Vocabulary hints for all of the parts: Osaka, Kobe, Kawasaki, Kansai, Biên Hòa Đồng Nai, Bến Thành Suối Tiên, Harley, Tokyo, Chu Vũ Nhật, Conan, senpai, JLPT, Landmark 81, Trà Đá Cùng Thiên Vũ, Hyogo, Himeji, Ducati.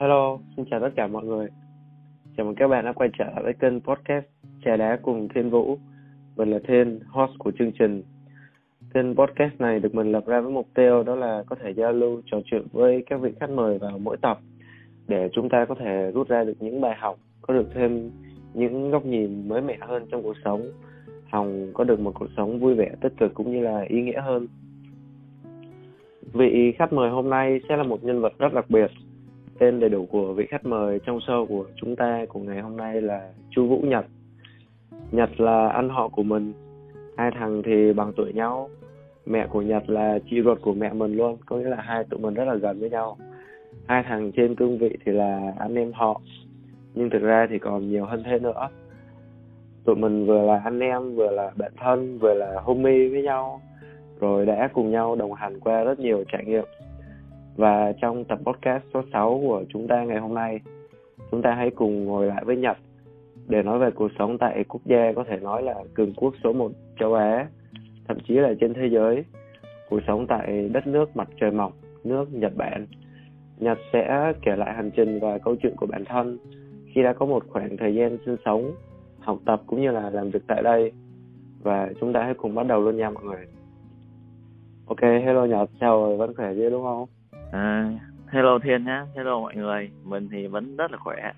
Hello, xin chào tất cả mọi người. Chào mừng các bạn đã quay trở lại với kênh podcast Trà Đá Cùng Thiên Vũ. Mình là Thiên, host của chương trình. Kênh podcast này được mình lập ra với mục tiêu đó là có thể giao lưu, trò chuyện với các vị khách mời vào mỗi tập để chúng ta có thể rút ra được những bài học, có được thêm những góc nhìn mới mẻ hơn trong cuộc sống, hòng có được một cuộc sống vui vẻ, tích cực cũng như là ý nghĩa hơn. Vị khách mời hôm nay sẽ là một nhân vật rất đặc biệt. Tên đầy đủ của vị khách mời trong show của chúng ta của ngày hôm nay là Chu Vũ Nhật. Nhật là anh họ của mình, hai thằng thì bằng tuổi nhau. Mẹ của Nhật là chị ruột của mẹ mình luôn, có nghĩa là hai tụi mình rất là gần với nhau. Hai thằng trên cương vị thì là anh em họ, nhưng thực ra thì còn nhiều hơn thế nữa. Tụi mình vừa là anh em, vừa là bạn thân, vừa là homie với nhau, rồi đã cùng nhau đồng hành qua rất nhiều trải nghiệm. Và trong tập podcast số 6 của chúng ta ngày hôm nay, chúng ta hãy cùng ngồi lại với Nhật để nói về cuộc sống tại quốc gia có thể nói là cường quốc số 1 châu Á, thậm chí là trên thế giới, cuộc sống tại đất nước mặt trời mọc, nước Nhật Bản. Nhật sẽ kể lại hành trình và câu chuyện của bản thân khi đã có một khoảng thời gian sinh sống, học tập cũng như là làm việc tại đây. Và chúng ta hãy cùng bắt đầu luôn nha mọi người. Ok, hello Nhật, chào rồi, vẫn khỏe chứ đúng không? Hello Thiên nhá, hello mọi người, mình thì vẫn rất là khỏe.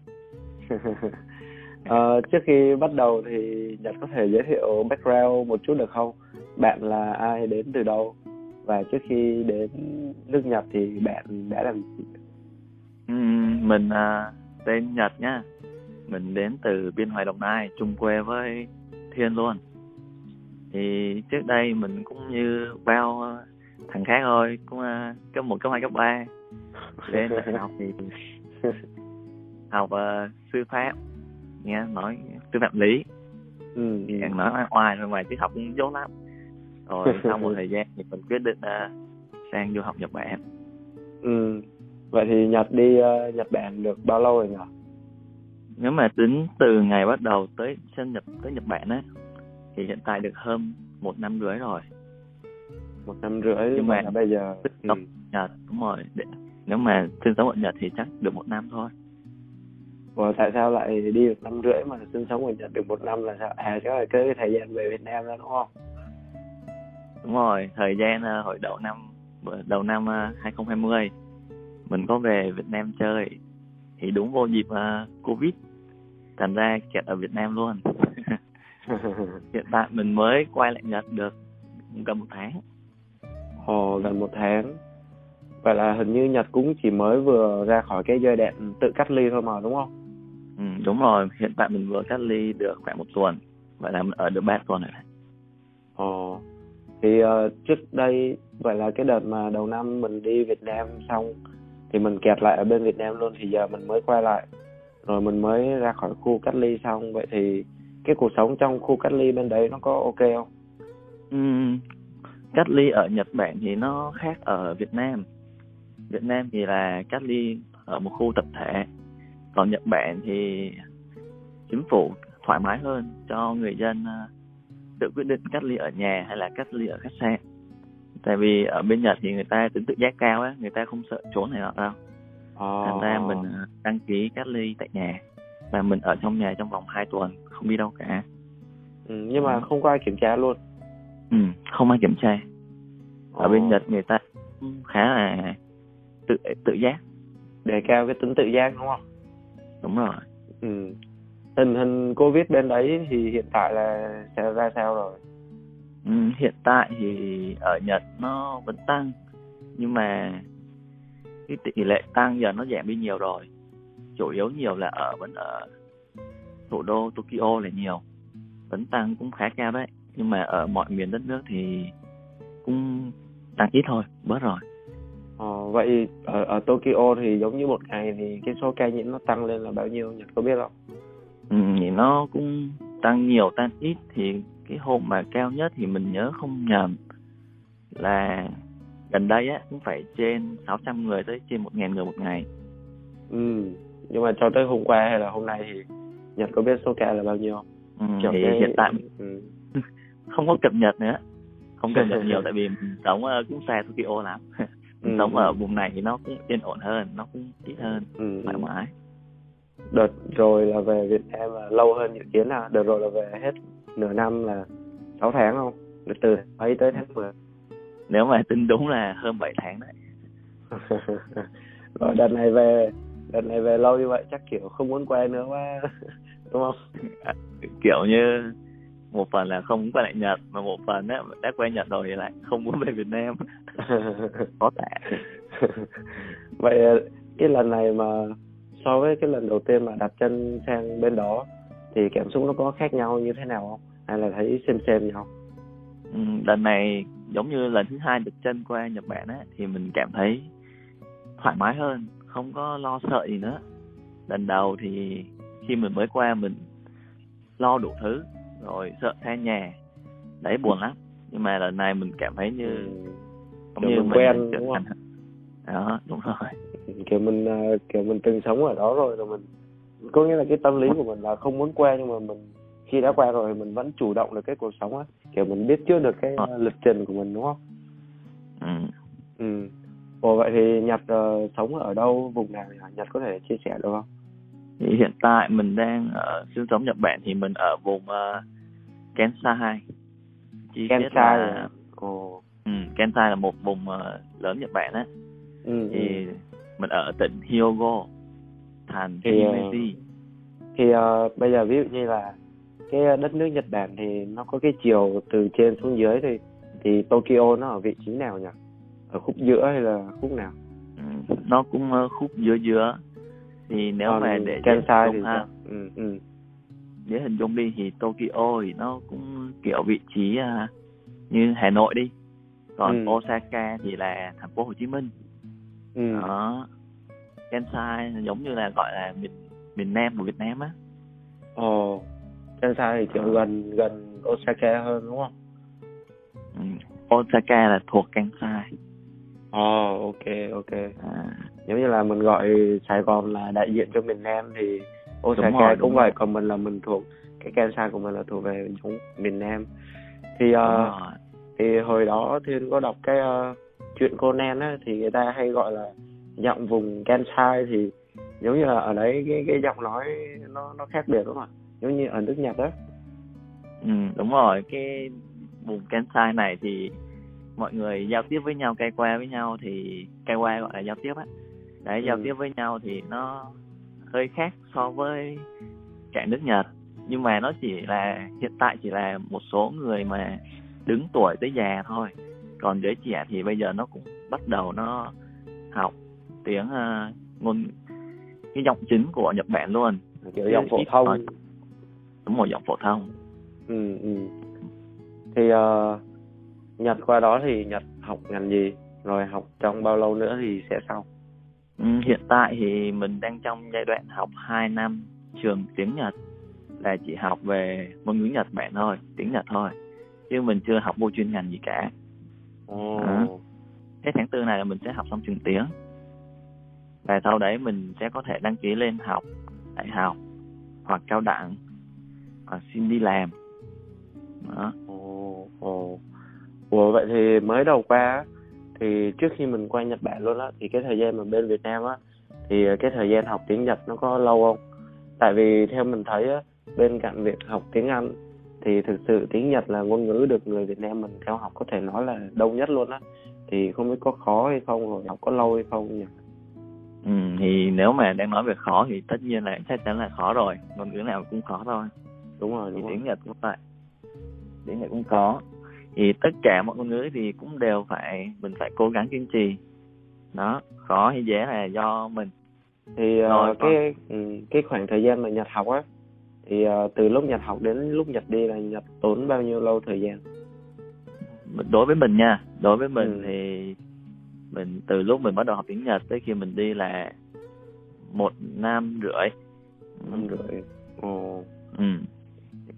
Trước khi bắt đầu thì Nhật có thể giới thiệu background một chút được không? Bạn là ai, đến từ đâu? Và trước khi đến nước Nhật thì bạn đã làm gì? Mình tên Nhật nhá, mình đến từ Biên Hòa Đồng Nai, chung quê với Thiên luôn. Thì trước đây mình cũng như bao thằng khác thôi, cũng cấp 1, cấp 2, cấp 3 đến đại học thì học sư phạm, nghe nói sư phạm lý, càng nói ngoài chứ học cũng dốt lắm. Rồi sau một thời gian thì mình quyết định sang du học Nhật Bản. Vậy thì Nhật đi Nhật Bản được bao lâu rồi nhỉ? Nếu mà tính từ ngày bắt đầu tới sinh nhập tới Nhật Bản á thì hiện tại được hơn 1 năm rưỡi rồi. 1 năm rưỡi, nhưng mà bây giờ Nhật đúng rồi. Nếu mà sinh sống ở Nhật thì chắc được 1 năm thôi. Ủa, tại sao lại đi được 5 rưỡi mà sinh sống ở Nhật được 1 năm là sao? À, chắc là cái thời gian về Việt Nam đó đúng không? Đúng rồi, thời gian hồi đầu năm 2020 mình có về Việt Nam chơi thì đúng vô dịp Covid, thành ra kẹt ở Việt Nam luôn. Hiện tại mình mới quay lại Nhật được gần 1 tháng. Gần 1 tháng. Vậy là hình như Nhật cũng chỉ mới vừa ra khỏi cái giai đoạn tự cách ly thôi mà đúng không? Ừ, đúng rồi, hiện tại mình vừa cách ly được khoảng 1 tuần. Vậy là mình ở được 3 tuần rồi. Thì trước đây, vậy là cái đợt mà đầu năm mình đi Việt Nam xong thì mình kẹt lại ở bên Việt Nam luôn. Thì giờ mình mới quay lại, rồi mình mới ra khỏi khu cách ly xong. Vậy thì cái cuộc sống trong khu cách ly bên đấy nó có ok không? Cách ly ở Nhật Bản thì nó khác ở Việt Nam. Việt Nam thì là cách ly ở một khu tập thể, còn Nhật Bản thì chính phủ thoải mái hơn cho người dân tự quyết định cách ly ở nhà hay là cách ly ở khách sạn. Tại vì ở bên Nhật thì người ta tính tự giác cao á, người ta không sợ trốn này nọ đâu. Thành ra mình đăng ký cách ly tại nhà và mình ở trong nhà trong vòng 2 tuần, không đi đâu cả. Nhưng mà không có ai kiểm tra luôn. Không ai kiểm tra. Ở bên Nhật người ta khá là tự giác, đề cao cái tính tự giác đúng không? Đúng rồi. Tình hình Covid bên đấy thì hiện tại là sẽ ra sao rồi? Hiện tại thì ở Nhật nó vẫn tăng, nhưng mà cái tỷ lệ tăng giờ nó giảm đi nhiều rồi. Chủ yếu nhiều là vẫn ở thủ đô Tokyo là nhiều, vẫn tăng cũng khá cao đấy. Nhưng mà ở mọi miền đất nước thì cũng tăng ít thôi, bớt rồi. Vậy ở Tokyo thì giống như một ngày thì cái số ca nhiễm nó tăng lên là bao nhiêu Nhật có biết không? Thì nó cũng tăng nhiều tăng ít, thì cái hôm mà cao nhất thì mình nhớ không nhầm là gần đây á, cũng phải trên 600 người tới trên 1.000 người một ngày. Nhưng mà cho tới hôm qua hay là hôm nay thì Nhật có biết số ca là bao nhiêu không? Thì cái hiện tại không có cập nhật nữa, không cập nhật nhiều tại vì tổng cũng xa Tokyo lắm. Sống ở vùng này thì nó cũng yên ổn hơn, nó cũng ít hơn, thoải mái. Đợt rồi là về Việt Nam là lâu hơn dự kiến, là đợt rồi là về hết nửa năm là 6 tháng không? Từ ấy tới tháng 10. Nếu mà tính đúng là hơn 7 tháng đấy. Rồi đợt này về lâu như vậy chắc kiểu không muốn quen nữa quá, đúng không? Kiểu như một phần là không muốn quay lại Nhật, mà một phần ấy, đã quay Nhật rồi thì lại không muốn về Việt Nam. Có thể. Vậy cái lần này mà so với cái lần đầu tiên mà đặt chân sang bên đó thì cảm xúc nó có khác nhau như thế nào không? Hay là thấy xem nhau? Lần này giống như lần thứ hai đặt chân qua Nhật Bản ấy, thì mình cảm thấy thoải mái hơn, không có lo sợ gì nữa. Lần đầu thì khi mình mới qua mình lo đủ thứ, rồi sợ xa nhà, đấy buồn lắm. Nhưng mà lần này mình cảm thấy như mình quen, đúng không? Đó, đúng rồi. Kiểu mình từng sống ở đó rồi, mình có nghĩa là cái tâm lý của mình là không muốn quen, nhưng mà mình khi đã qua rồi mình vẫn chủ động được cái cuộc sống á, kiểu mình biết trước được cái lịch trình của mình, đúng không? Ồ, vậy thì Nhật sống ở đâu, vùng nào thì Nhật có thể chia sẻ được không? Thì hiện tại mình đang ở sinh sống Nhật Bản thì mình ở vùng Kansai. Kansai là Kansai là một vùng lớn Nhật Bản á. Thì mình ở tỉnh Hyogo, thành Himeji. Thì bây giờ ví dụ như là cái đất nước Nhật Bản thì nó có cái chiều từ trên xuống dưới thì Tokyo nó ở vị trí nào nhỉ? Ở khúc giữa hay là khúc nào? Nó cũng khúc giữa. Thì nếu mà để Kansai thì sao? Để hình dung đi thì Tokyo thì nó cũng kiểu vị trí như Hà Nội đi. Còn Osaka thì là thành phố Hồ Chí Minh. Đó. Kansai giống như là gọi là miền Nam của Việt Nam á. Ồ. Kansai thì kiểu gần Osaka hơn, đúng không? Osaka là thuộc Kansai. Ồ, ok. Giống như là mình gọi Sài Gòn là đại diện cho miền Nam thì Osaka cũng vậy, còn mình là mình thuộc cái Kansai của mình là thuộc về miền Nam. Thì hồi đó Thiên có đọc cái chuyện Conan á, thì người ta hay gọi là giọng vùng Kansai, thì giống như là ở đấy cái giọng nói nó khác biệt, đúng không ạ? Giống như ở nước Nhật đó. Đúng rồi, cái vùng Kansai này thì mọi người giao tiếp với nhau, cai qua với nhau thì cai qua gọi là giao tiếp á. Đấy, giao tiếp với nhau thì nó hơi khác so với cả nước Nhật. Nhưng mà nó chỉ là hiện tại chỉ là một số người mà đứng tuổi tới già thôi. Còn giới trẻ thì bây giờ nó cũng bắt đầu nó học tiếng cái giọng chính của Nhật Bản luôn, kiểu giọng phổ thông. Đúng rồi, giọng phổ thông. Thì Nhật qua đó thì Nhật học ngành gì? Rồi học trong bao lâu nữa thì sẽ xong? Hiện tại thì mình đang trong giai đoạn học 2 năm trường tiếng Nhật, là chỉ học về ngôn ngữ Nhật Bản thôi, tiếng Nhật thôi. Chứ mình chưa học vô chuyên ngành gì cả. Thế tháng 4 này là mình sẽ học xong trường tiếng. Và sau đấy mình sẽ có thể đăng ký lên học đại học hoặc cao đẳng, hoặc xin đi làm. Đó. Ủa, vậy thì mới đầu qua thì trước khi mình qua Nhật Bản luôn á, thì cái thời gian mà bên Việt Nam á thì cái thời gian học tiếng Nhật nó có lâu không? Tại vì theo mình thấy á, bên cạnh việc học tiếng Anh thì thực sự tiếng Nhật là ngôn ngữ được người Việt Nam mình theo học có thể nói là đông nhất luôn á, thì không biết có khó hay không, rồi học có lâu hay không nhỉ? Thì nếu mà đang nói về khó thì tất nhiên là chắc chắn là khó rồi, ngôn ngữ nào cũng khó thôi. Đúng rồi. Tiếng Nhật cũng vậy, tiếng Nhật cũng khó. Thì tất cả mọi ngôn ngữ thì cũng đều mình phải cố gắng kiên trì. Đó, khó hay dễ là do mình. Thì cái khoảng thời gian mà Nhật học á, thì từ lúc Nhật học đến lúc Nhật đi là Nhật tốn bao nhiêu lâu thời gian? Đối với mình thì mình từ lúc mình bắt đầu học tiếng Nhật tới khi mình đi là 1.5 năm.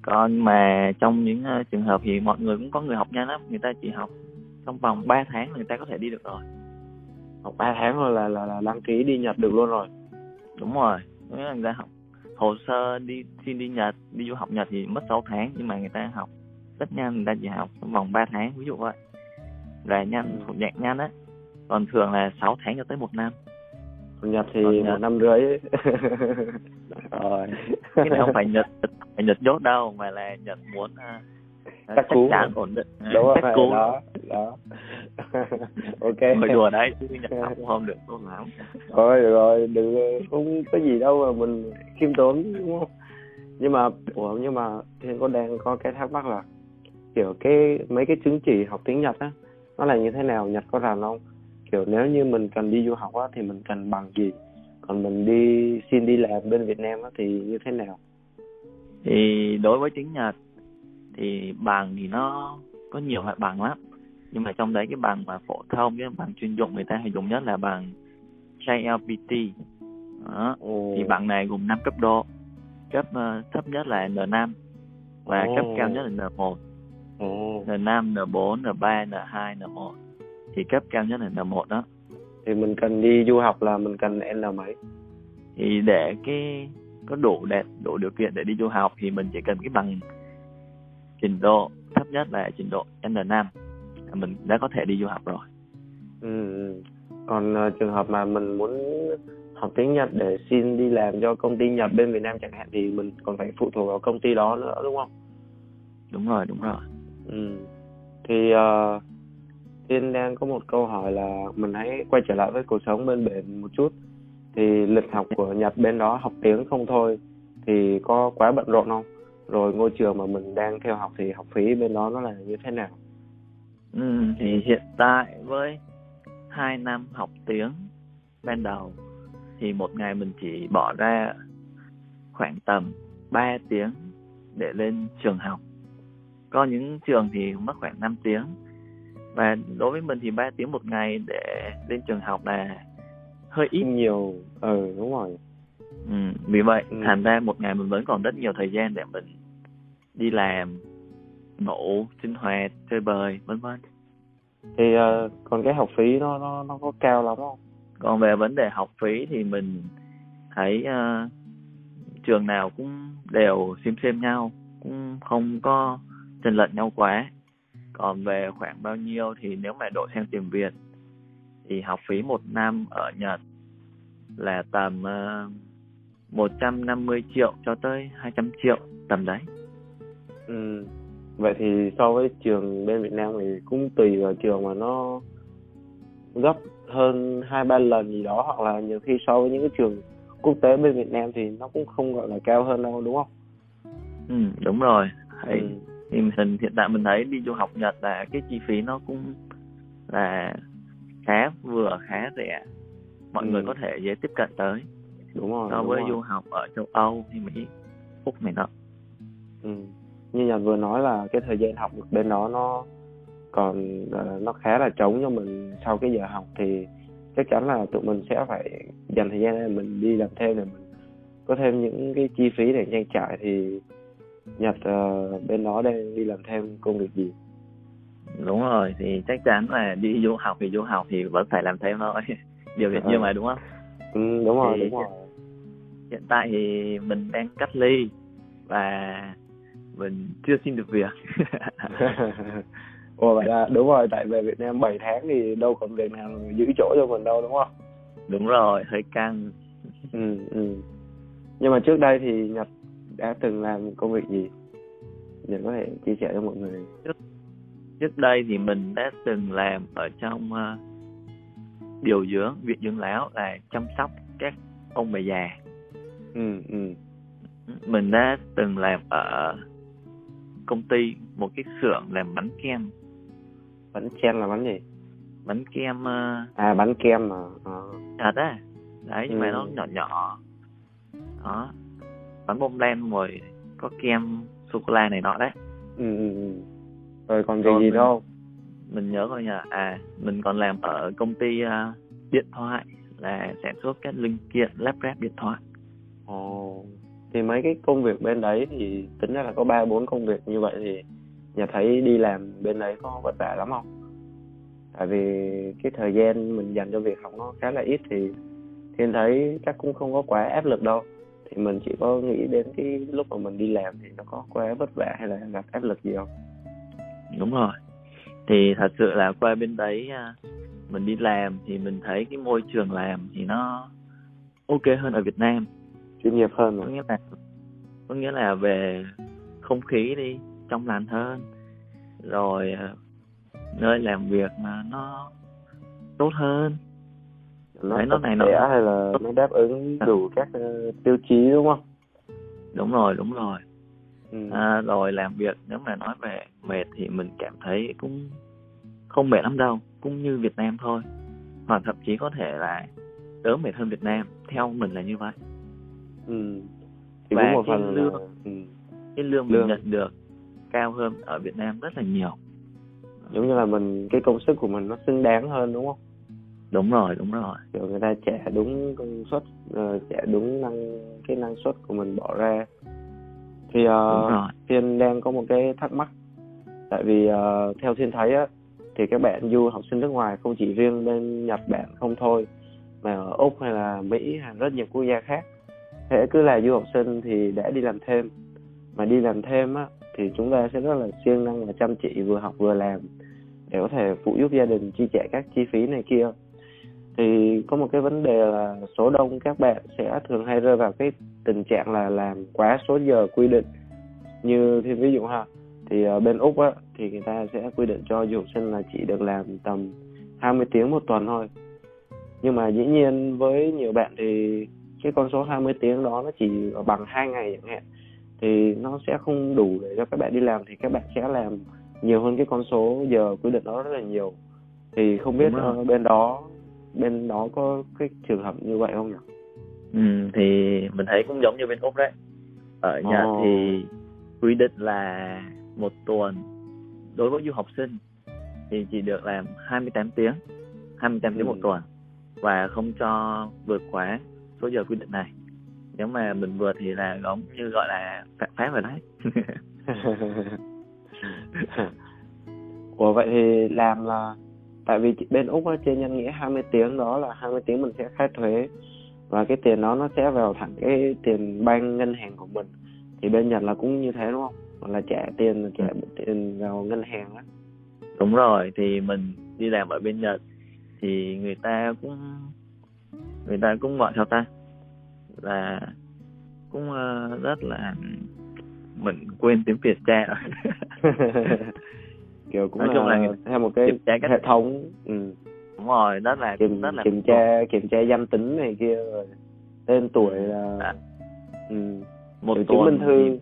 Còn mà trong những trường hợp thì mọi người cũng có người học nhanh lắm, người ta chỉ học trong vòng 3 tháng người ta có thể đi được rồi. Học 3 tháng rồi là đăng ký đi Nhật được luôn rồi. Đúng rồi, nghĩa là người ta học hồ sơ đi xin đi Nhật, đi du học Nhật thì mất 6 tháng, nhưng mà người ta học rất nhanh, người ta chỉ học trong vòng 3 tháng, ví dụ vậy. Là nhanh, thuộc dạng nhanh á. còn thường là 6 tháng cho tới 1 năm. Còn Nhật thì 1 năm rưỡi. Rồi. Cái này không phải Nhật dốt đâu, mà là Nhật muốn chắc chắn ổn định. Đúng rồi, phải đó. Ok. Mới đùa đấy, chứ Nhật cũng không được tốt lắm. Thôi được rồi, đừng, không có gì đâu mà mình khiêm tốn đúng không? Nhưng mà Thiên có đang có cái thắc mắc là kiểu cái mấy cái chứng chỉ học tiếng Nhật á, nó là như thế nào, Nhật có rành không? Kiểu nếu như mình cần đi du học á thì mình cần bằng gì? Còn mình đi xin đi làm bên Việt Nam á thì như thế nào? Thì đối với tiếng Nhật thì bằng thì nó có nhiều loại bằng lắm. Nhưng mà trong đấy cái bằng mà phổ thông, cái bằng chuyên dụng người ta hay dùng nhất là bằng JLPT. Đó. Thì bằng này gồm 5 cấp độ. Cấp thấp nhất là N5 và cấp cao nhất là N1. N5, N4, N3, N2, N1. Thì cấp cao nhất là N1 đó. Thì mình cần đi du học là mình cần N mấy? Thì để cái có đủ điều kiện để đi du học thì mình chỉ cần cái bằng trình độ thấp nhất là trình độ N5 là mình đã có thể đi du học rồi. Còn trường hợp mà mình muốn học tiếng Nhật để xin đi làm cho công ty Nhật bên Việt Nam chẳng hạn thì mình còn phải phụ thuộc vào công ty đó nữa đúng không? Đúng rồi. Thì Thiên đang có một câu hỏi là mình hãy quay trở lại với cuộc sống bên bển một chút. Thì lịch học của Nhật bên đó học tiếng không thôi thì có quá bận rộn không? Rồi ngôi trường mà mình đang theo học thì học phí bên đó nó là như thế nào? Thì hiện tại với 2 năm học tiếng ban đầu thì một ngày mình chỉ bỏ ra khoảng tầm 3 tiếng để lên trường học. Có những trường thì mất khoảng 5 tiếng. Và đối với mình thì 3 tiếng một ngày để lên trường học là hơi ít. Nhiều, đúng rồi. Vì vậy thành ra một ngày mình vẫn còn rất nhiều thời gian để mình đi làm, ngủ, sinh hoạt, chơi bời, vân vân. Thì còn cái học phí nó có cao lắm không? Còn về vấn đề học phí thì mình thấy trường nào cũng đều xem nhau, cũng không có chênh lệch nhau quá. Còn về khoảng bao nhiêu thì nếu mà đổi sang tiền Việt thì học phí một năm ở Nhật là tầm 150 triệu cho tới 200 triệu tầm đấy. Vậy thì so với trường bên Việt Nam thì cũng tùy vào trường mà nó gấp hơn 2-3 lần gì đó, hoặc là nhiều khi so với những cái trường quốc tế bên Việt Nam thì nó cũng không gọi là cao hơn đâu đúng không? Đúng rồi. Thì hiện tại mình thấy đi du học Nhật là cái chi phí nó cũng là khá vừa, khá rẻ, mọi người có thể dễ tiếp cận tới. Đúng rồi. So với du học ở châu Âu hay Mỹ, Úc này nọ. Như Nhật vừa nói là cái thời gian học bên đó nó còn nó khá là trống cho mình sau cái giờ học, thì chắc chắn là tụi mình sẽ phải dành thời gian để mình đi làm thêm để mình có thêm những cái chi phí để trang trải. Thì Nhật bên đó đang đi làm thêm công việc gì? Đúng rồi, thì chắc chắn là đi du học thì vẫn phải làm thêm thôi. Điều hiển nhiên mà đúng không? Đúng rồi. Hiện tại thì mình đang cách ly và mình chưa xin được việc. Ồ vậy là đúng rồi, tại về Việt Nam 7 tháng thì đâu còn việc nào giữ chỗ cho mình đâu đúng không? Đúng rồi, hơi căng. Nhưng mà trước đây thì Nhật đã từng làm công việc gì? Nhật có thể chia sẻ cho mọi người. Trước đây thì mình đã từng làm ở trong điều dưỡng, viện dưỡng lão, là chăm sóc các ông bà già. Mình đã từng làm ở công ty một cái xưởng làm bánh kem. Bánh kem là bánh gì? Bánh kem bánh kem mà. Thật á. Đấy, nhưng mà nó nhỏ. Đó. Bánh bông đen rồi có kem sô cô la này nọ đấy. Rồi còn gì đâu? Mình nhớ coi nha. Mình còn làm ở công ty điện thoại, là sản xuất các linh kiện lắp ráp điện thoại. Thì mấy cái công việc bên đấy thì tính ra là có 3-4 công việc như vậy, thì Nhật thấy đi làm bên đấy có vất vả lắm không? Tại vì cái thời gian mình dành cho việc học nó khá là ít thì Thiên thấy chắc cũng không có quá áp lực đâu. Thì mình chỉ có nghĩ đến cái lúc mà mình đi làm thì nó có quá vất vả hay là gặp áp lực gì không? Đúng rồi. Thì thật sự là qua bên đấy mình đi làm thì mình thấy cái môi trường làm thì nó ok hơn ở Việt Nam, chuyên nghiệp hơn rồi. Có nghĩa là về không khí đi, trong lành hơn, rồi nơi làm việc mà nó tốt hơn, nó này nó hay là nó đáp ứng đủ các tiêu chí, đúng không? Đúng rồi. Rồi làm việc, nếu mà nói về mệt thì mình cảm thấy cũng không mệt lắm đâu, cũng như Việt Nam thôi, hoặc thậm chí có thể là đỡ mệt hơn Việt Nam, theo mình là như vậy. Thì và một phần cái lương mình nhận được cao hơn ở Việt Nam rất là nhiều, giống như là mình cái công sức của mình nó xứng đáng hơn, đúng không? Đúng rồi. Kiểu người ta trả đúng công suất, trả đúng năng suất của mình bỏ ra. Thì Thiên đang có một cái thắc mắc, tại vì theo Thiên thấy á, thì các bạn du học sinh nước ngoài không chỉ riêng bên Nhật Bản không thôi, mà ở Úc hay là Mỹ hay rất nhiều quốc gia khác, thế cứ là du học sinh thì đã đi làm thêm, mà đi làm thêm á thì chúng ta sẽ rất là siêng năng và chăm chỉ, vừa học vừa làm để có thể phụ giúp gia đình chi trả các chi phí này kia. Thì có một cái vấn đề là số đông các bạn sẽ thường hay rơi vào cái tình trạng là làm quá số giờ quy định. Như thì ví dụ ha, thì bên Úc á, thì người ta sẽ quy định cho du học sinh là chỉ được làm tầm 20 tiếng một tuần thôi. Nhưng mà dĩ nhiên với nhiều bạn thì cái con số 20 tiếng đó nó chỉ bằng 2 ngày chẳng hạn, thì nó sẽ không đủ để cho các bạn đi làm, thì các bạn sẽ làm nhiều hơn cái con số giờ quy định đó rất là nhiều. Thì không biết bên đó có cái trường hợp như vậy không nhỉ? Thì mình thấy cũng giống như bên Úc đấy. Ở Nhật thì quy định là một tuần đối với du học sinh thì chỉ được làm 28 tiếng một tuần, và không cho vượt quá số giờ quy định này. Nếu mà mình vượt thì là giống như gọi là phạm pháp rồi đấy. Ủa vậy thì làm là, tại vì bên Úc á, trên nhân nghĩa 20 tiếng đó là 20 tiếng mình sẽ khai thuế, và cái tiền đó nó sẽ vào thẳng cái tiền bank ngân hàng của mình. Thì bên Nhật là cũng như thế đúng không? Hoặc là trả tiền vào ngân hàng á. Đúng rồi, thì mình đi làm ở bên Nhật thì người ta cũng gọi sao ta, là cũng rất là, mình quên tiếng Việt cha rồi. Kiểu cũng nói chung là theo một cái hệ thống, đúng rồi, rất là kiểm tra danh tính này kia, rồi tên tuổi là một chứng minh thư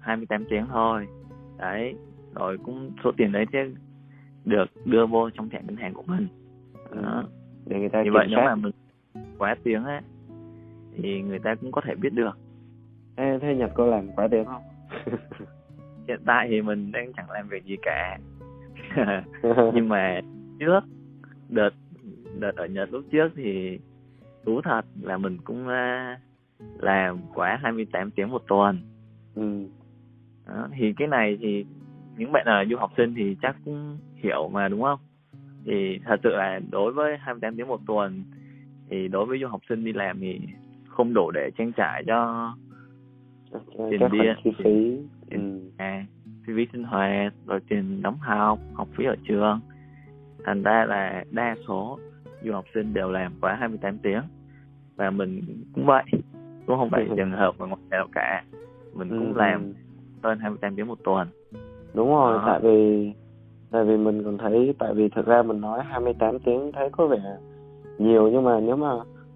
28 tiếng thôi đấy, rồi cũng số tiền đấy sẽ được đưa vô trong thẻ ngân hàng của mình đó. Để người ta như vậy, nếu mà mình quá tiếng á thì người ta cũng có thể biết được. Ê, thế Nhật cô làm quá tiếng không? Hiện tại thì mình đang chẳng làm việc gì cả. Nhưng mà trước đợt ở Nhật lúc trước thì thú thật là mình cũng làm quá 28 tiếng một tuần. Đó, thì cái này thì những bạn là du học sinh thì chắc cũng hiểu mà, đúng không? Thì thật sự là đối với 28 tiếng một tuần thì đối với du học sinh đi làm thì không đủ để trang trải cho tiền điện, chi phí chi phí sinh hoạt, rồi tiền đóng học phí ở trường. Thành ra là đa số du học sinh đều làm quá 28 tiếng, và mình cũng vậy, cũng không phải trường hợp mà ngoại nào cả, mình cũng làm hơn 28 tiếng một tuần. Đúng rồi, đó. Tại vì mình còn thấy, tại vì thực ra mình nói 28 tiếng thấy có vẻ nhiều, nhưng mà nếu mà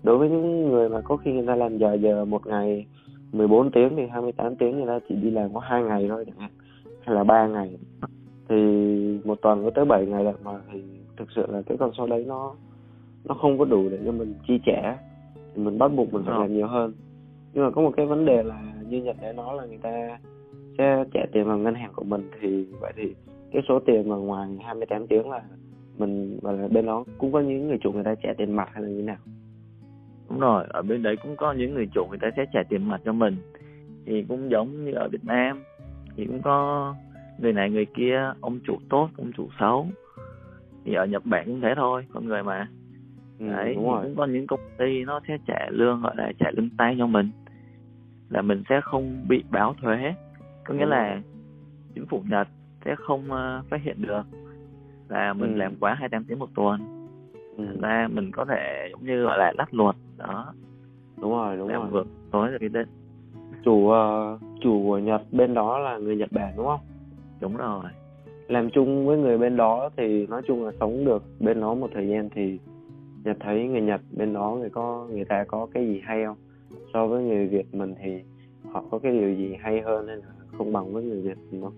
đối với những người mà có khi người ta làm giờ một ngày 14 tiếng thì 28 tiếng người ta chỉ đi làm có 2 ngày thôi hay là 3 ngày, thì một tuần có tới 7 ngày lận mà, thì thực sự là cái con số đấy nó không có đủ để cho mình chi trả, thì mình bắt buộc mình phải làm nhiều hơn. Nhưng mà có một cái vấn đề là như Nhật đã nói là người ta sẽ trả tiền vào ngân hàng của mình, thì vậy thì cái số tiền mà ngoài 28 tiếng là mình, và là bên đó cũng có những người chủ người ta trả tiền mặt hay là như thế nào? Đúng rồi, ở bên đấy cũng có những người chủ người ta sẽ trả tiền mặt cho mình, thì cũng giống như ở Việt Nam thì cũng có người này người kia, ông chủ tốt, ông chủ xấu, thì ở Nhật Bản cũng thế thôi, con người mà. Đấy, đúng rồi. Cũng có những công ty nó sẽ trả lương, gọi là trả lương tay cho mình, là mình sẽ không bị báo thuế, có nghĩa là chính phủ Nhật sẽ không phát hiện được là mình làm quá 28 tiếng một tuần. Thật ra mình có thể giống như gọi là lách luật đó. Đúng rồi, đúng rồi. Làm vượt tối là cái định. Chủ của Nhật bên đó là người Nhật Bản đúng không? Đúng rồi. Làm chung với người bên đó thì nói chung là sống được bên đó một thời gian thì Nhật thấy người Nhật bên đó người ta có cái gì hay không? So với người Việt mình thì họ có cái điều gì hay hơn hay là không bằng với người Việt mình không?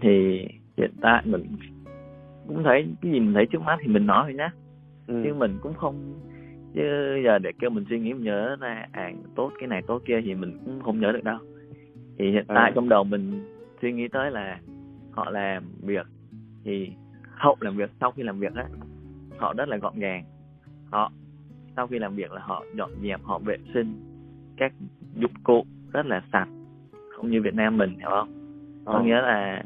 Thì hiện tại mình cũng thấy cái gì mình thấy trước mắt thì mình nói thôi nhá. Chứ mình cũng không, chứ giờ để kêu mình suy nghĩ mình nhớ ra tốt cái này tốt kia thì mình cũng không nhớ được đâu. Thì hiện tại trong đầu mình suy nghĩ tới là họ làm việc thì hậu làm việc, sau khi làm việc á họ rất là gọn gàng, họ sau khi làm việc là họ dọn dẹp, họ vệ sinh các dụng cụ rất là sạch, không như Việt Nam mình, hiểu không? Có nghĩa là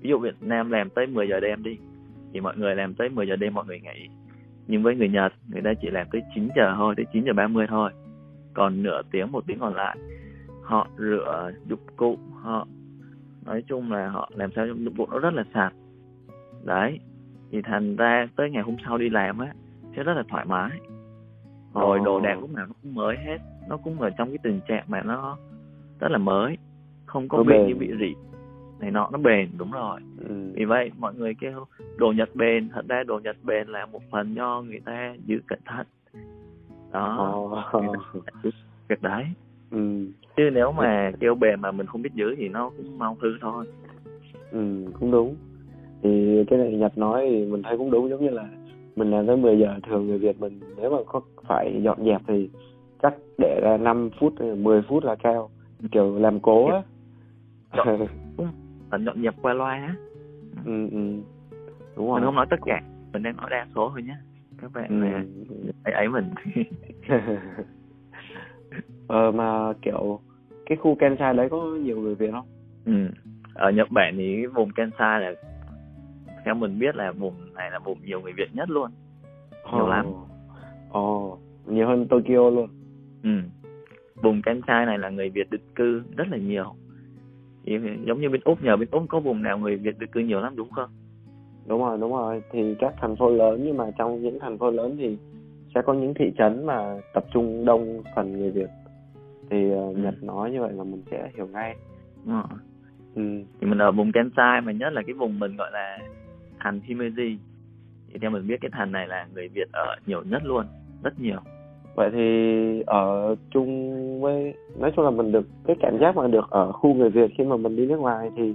ví dụ Việt Nam làm tới 10 giờ đêm đi thì mọi người làm tới 10 giờ đêm mọi người nghỉ, nhưng với người Nhật người ta chỉ làm tới 9 giờ thôi, tới 9:30 thôi, còn nửa tiếng một tiếng còn lại họ rửa dụng cụ, họ nói chung là họ làm sao dụng cụ nó rất là sạch đấy, thì thành ra tới ngày hôm sau đi làm á sẽ rất là thoải mái. Rồi đồ đạc lúc nào nó cũng mới hết, nó cũng ở trong cái tình trạng mà nó rất là mới, không có bị như bị rỉ này nọ, nó bền. Đúng rồi. Vì vậy mọi người kêu đồ Nhật bền, thật ra đồ Nhật bền là một phần do người ta giữ cẩn thận đó. Việc đấy. Chứ nếu mà kêu bền mà mình không biết giữ thì nó cũng mau hư thôi. Cũng đúng. Thì cái này Nhật nói thì mình thấy cũng đúng, giống như là mình làm tới 10 giờ thường người Việt mình nếu mà có phải dọn dẹp thì chắc để ra 5 phút 10 phút là cao, kiểu làm cố á. Dọn dẹp qua loa á. Đúng rồi. Mình không nói tất cả, mình đang nói đa số thôi nhé các bạn. Ấy mình. Mà kiểu cái khu Kansai đấy có nhiều người Việt không? Ở Nhật Bản thì vùng Kansai là theo mình biết là vùng này là vùng nhiều người Việt nhất luôn. Nhiều lắm. Nhiều hơn Tokyo luôn. Vùng Kansai này là người Việt định cư rất là nhiều. Giống như bên Úc, nhờ bên Úc có vùng nào người Việt định cư nhiều lắm đúng không? Đúng rồi. Thì các thành phố lớn, nhưng mà trong những thành phố lớn thì sẽ có những thị trấn mà tập trung đông phần người Việt. Thì Nhật nói như vậy là mình sẽ hiểu ngay. Thì mình ở vùng Kansai mà nhất là cái vùng mình gọi là thành Himeji. Thì theo mình biết cái thành này là người Việt ở nhiều nhất luôn, rất nhiều. Vậy thì ở chung với, nói chung là mình được cái cảm giác mà được ở khu người Việt khi mà mình đi nước ngoài thì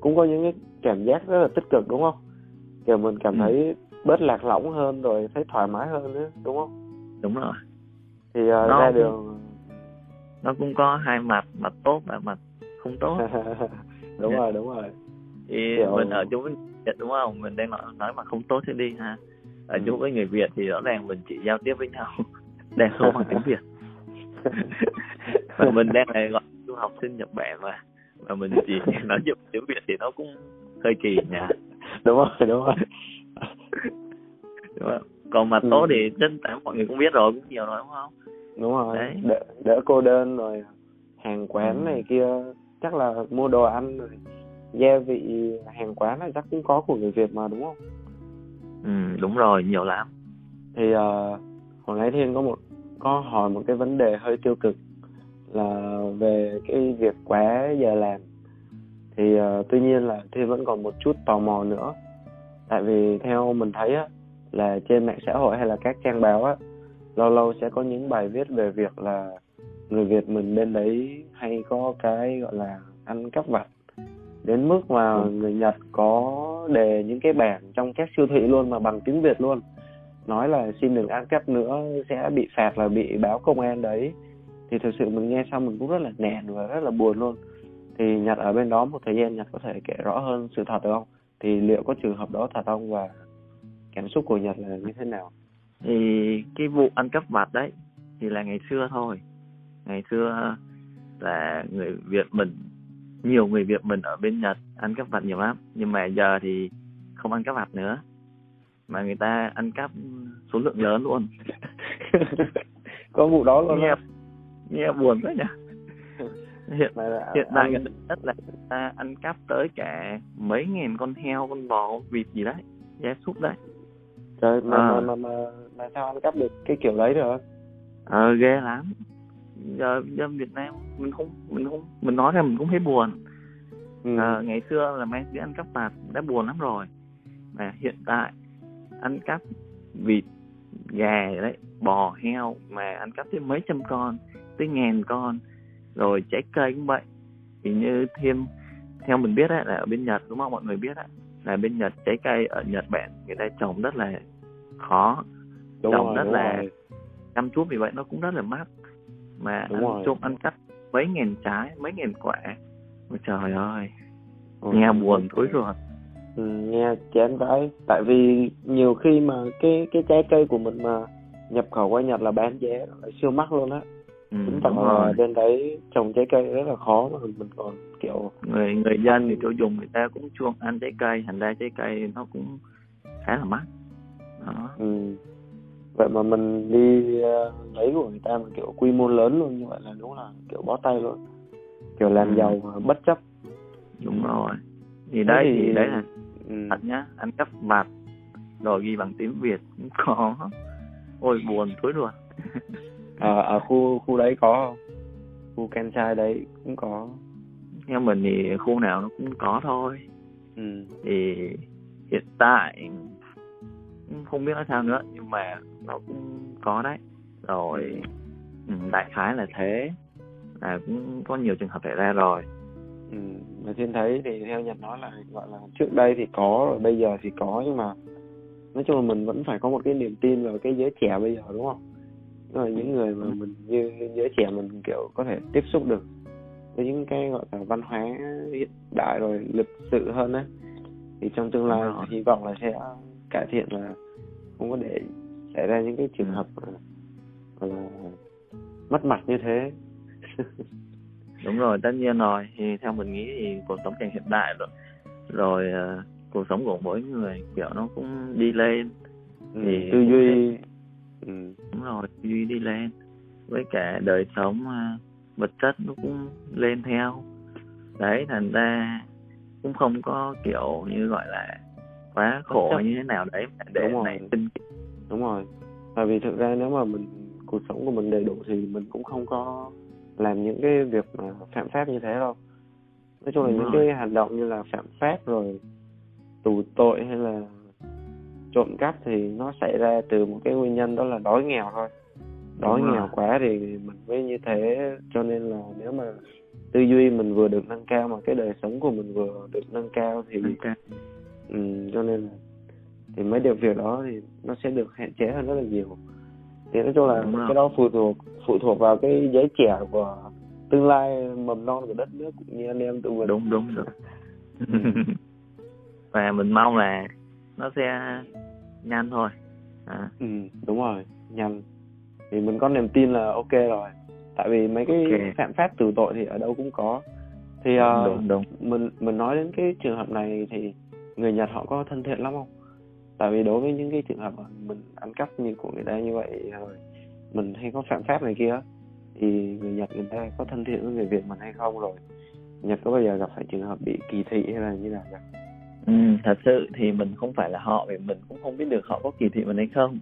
cũng có những cái cảm giác rất là tích cực đúng không? Kiểu mình cảm thấy bớt lạc lõng hơn rồi, thấy thoải mái hơn nữa đúng không? Đúng rồi. Thì ra đường nó cũng có hai mặt, mặt tốt và mặt không tốt. Đúng rồi. Thì kiểu mình ở chung với người Việt đúng không? Mình đang nói mặt không tốt thế đi ha. Ở chung với người Việt thì rõ ràng mình chỉ giao tiếp với nhau đa số bằng tiếng Việt. Và mình đang là gọi du học sinh Nhật Bản mà mình chỉ nói dùng tiếng Việt thì nó cũng hơi kỳ nha. Đúng rồi. Còn mà tốt thì trên tám mọi người cũng biết rồi, cũng nhiều rồi đúng không? Đúng rồi. Đấy. Đỡ cô đơn rồi, hàng quán này kia, chắc là mua đồ ăn rồi gia vị hàng quán này chắc cũng có của người Việt mà đúng không? Đúng rồi, nhiều lắm. Thì hồi nãy Thiên có hỏi một cái vấn đề hơi tiêu cực là về cái việc quá giờ làm. Thì tuy nhiên là Thiên vẫn còn một chút tò mò nữa. Tại vì theo mình thấy á, là trên mạng xã hội hay là các trang báo á, lâu lâu sẽ có những bài viết về việc là người Việt mình bên đấy hay có cái gọi là ăn cắp vặt đến mức mà người Nhật có đề những cái bảng trong các siêu thị luôn mà bằng tiếng Việt luôn, nói là xin đừng ăn cắp nữa sẽ bị phạt là bị báo công an đấy. Thì thực sự mình nghe xong mình cũng rất là nản và rất là buồn luôn. Thì Nhật ở bên đó một thời gian, Nhật có thể kể rõ hơn sự thật được không? Thì liệu có trường hợp đó thật không và cảm xúc của Nhật là như thế nào? Thì cái vụ ăn cắp vặt đấy thì là ngày xưa thôi. Ngày xưa là người Việt mình, nhiều người Việt mình ở bên Nhật ăn cắp vặt nhiều lắm. Nhưng mà giờ thì không ăn cắp vặt nữa, mà người ta ăn cắp số lượng lớn luôn. Có vụ đó luôn. Nghe buồn quá nhỉ. Hiện tại gần nhất là chúng ta ăn cắp tới cả mấy nghìn con heo, con bò, vịt gì đấy, gia súc đấy. Trời, mà sao ăn cắp được cái kiểu đấy được? Ghê lắm. Dân Việt Nam mình nói ra mình cũng thấy buồn. Ngày xưa là mấy đứa ăn cắp vặt đã buồn lắm rồi, mà hiện tại ăn cắp vịt, gà đấy, bò, heo mà ăn cắp tới mấy trăm con, tới ngàn con. Rồi trái cây cũng vậy, thì như thêm theo mình biết ấy, là ở bên Nhật, đúng không, mọi người biết ấy, là bên Nhật trái cây ở Nhật Bản người ta trồng rất là khó, trồng rất là chăm chút, vì vậy nó cũng rất là mắc. Mà ăn cắp mấy nghìn trái, mấy nghìn quả, ôi trời ơi, nghe buồn thối ruột. Nghe chán vãi, tại vì nhiều khi mà cái trái cây của mình mà nhập khẩu qua Nhật là bán giá lại siêu mắc luôn á. Chúng ta ở bên đấy trồng trái cây rất là khó, mà mình còn kiểu người dân thì tiêu dùng người ta cũng chuộng ăn trái cây, thành ra trái cây nó cũng khá là mắc. Vậy mà mình đi lấy của người ta mà kiểu quy mô lớn luôn như vậy là đúng là kiểu bó tay luôn, kiểu làm giàu mà bất chấp. Đúng rồi. Thì đấy thì đấy là thật nhá, ăn cắp vặt rồi ghi bằng tiếng Việt cũng có, ôi buồn thối ruột. Ở khu đấy có không? Khu Kansai đấy cũng có. Theo mình thì khu nào nó cũng có thôi. Thì hiện tại không biết nó sao nữa, nhưng mà nó cũng có đấy. Rồi đại khái là thế, là cũng có nhiều trường hợp xảy ra rồi. Mà Thiên thấy thì theo Nhật nói là gọi là trước đây thì có rồi, bây giờ thì có, nhưng mà nói chung là mình vẫn phải có một cái niềm tin vào cái giới trẻ bây giờ, đúng không? Rồi những người mà mình như giới trẻ mình kiểu có thể tiếp xúc được với những cái gọi là văn hóa hiện đại rồi lịch sự hơn ấy, thì trong tương lai hy vọng là sẽ cải thiện, là không có để xảy ra những cái trường hợp là mất mặt như thế. Đúng rồi, tất nhiên rồi. Thì theo mình nghĩ thì cuộc sống càng hiện đại rồi cuộc sống của mỗi người kiểu nó cũng đi lên, thì tư duy đúng rồi, duy đi lên, với cả đời sống vật chất nó cũng lên theo đấy, thành ra cũng không có kiểu như gọi là quá khổ như thế nào đấy để này tinh. Đúng rồi, tại vì thực ra nếu mà mình cuộc sống của mình đầy đủ thì mình cũng không có làm những cái việc mà phạm pháp như thế đâu. Nói chung là những cái hành động như là phạm pháp rồi tù tội hay là trộm cắp thì nó xảy ra từ một cái nguyên nhân, đó là đói nghèo thôi. Đói nghèo quá thì mình mới như thế, cho nên là nếu mà tư duy mình vừa được nâng cao mà cái đời sống của mình vừa được nâng cao thì cho nên là thì mấy điều việc đó thì nó sẽ được hạn chế hơn rất là nhiều. Thì nói chung là cái đó phụ thuộc vào cái giới trẻ của tương lai mầm non của đất nước cũng như anh em tụi mình. Đúng rồi. Và mình mong là nó sẽ nhanh thôi. Đúng rồi, nhanh. Thì mình có niềm tin là ok rồi. Tại vì mấy cái phạm pháp tù tội thì ở đâu cũng có. Thì đúng. Mình nói đến cái trường hợp này thì người Nhật họ có thân thiện lắm không? Tại vì đối với những cái trường hợp mà mình ăn cắp như của người ta như vậy rồi, mình hay có phạm pháp này kia, thì người Nhật người ta có thân thiện với người Việt mình hay không, rồi Nhật có bao giờ gặp phải trường hợp bị kỳ thị hay là như nào vậy? Thật sự thì mình không phải là họ, vì mình cũng không biết được họ có kỳ thị mình hay không,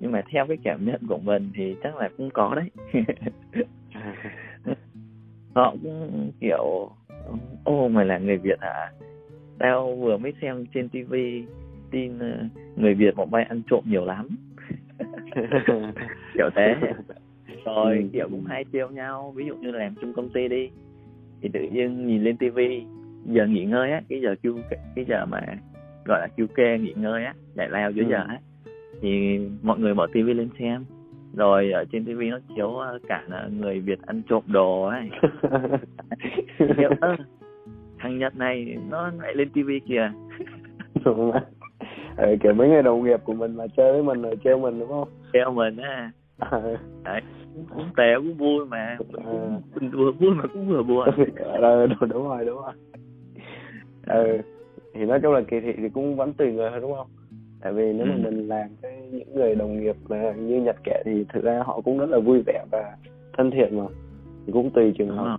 nhưng mà theo cái cảm nhận của mình thì chắc là cũng có đấy. Họ cũng kiểu ô mày là người Việt hả, tao vừa mới xem trên TV tin người Việt một bay ăn trộm nhiều lắm. Kiểu thế. Rồi kiểu cũng hay trêu nhau, ví dụ như làm chung công ty đi thì tự nhiên nhìn lên TV giờ nghỉ ngơi á, cái giờ mà gọi là QK nghỉ ngơi á, giải lao giữa giờ á, thì mọi người mở tivi lên xem, rồi ở trên tivi nó chiếu cả người Việt ăn trộm đồ ấy. Thằng Nhật này nó lại lên tivi kìa. Kiểu mấy người đồng nghiệp của mình mà chơi với mình rồi trêu mình, đúng không? Trêu mình á. Đấy, cũng tệ cũng vui mà, mình vừa vui mà cũng vừa buồn. Đúng rồi. Thì nói chung là kỳ thị thì cũng vẫn tùy người thôi, đúng không? Tại vì nếu mà mình làm với những người đồng nghiệp mà như Nhật kệ thì thực ra họ cũng rất là vui vẻ và thân thiện mà, thì cũng tùy trường hợp.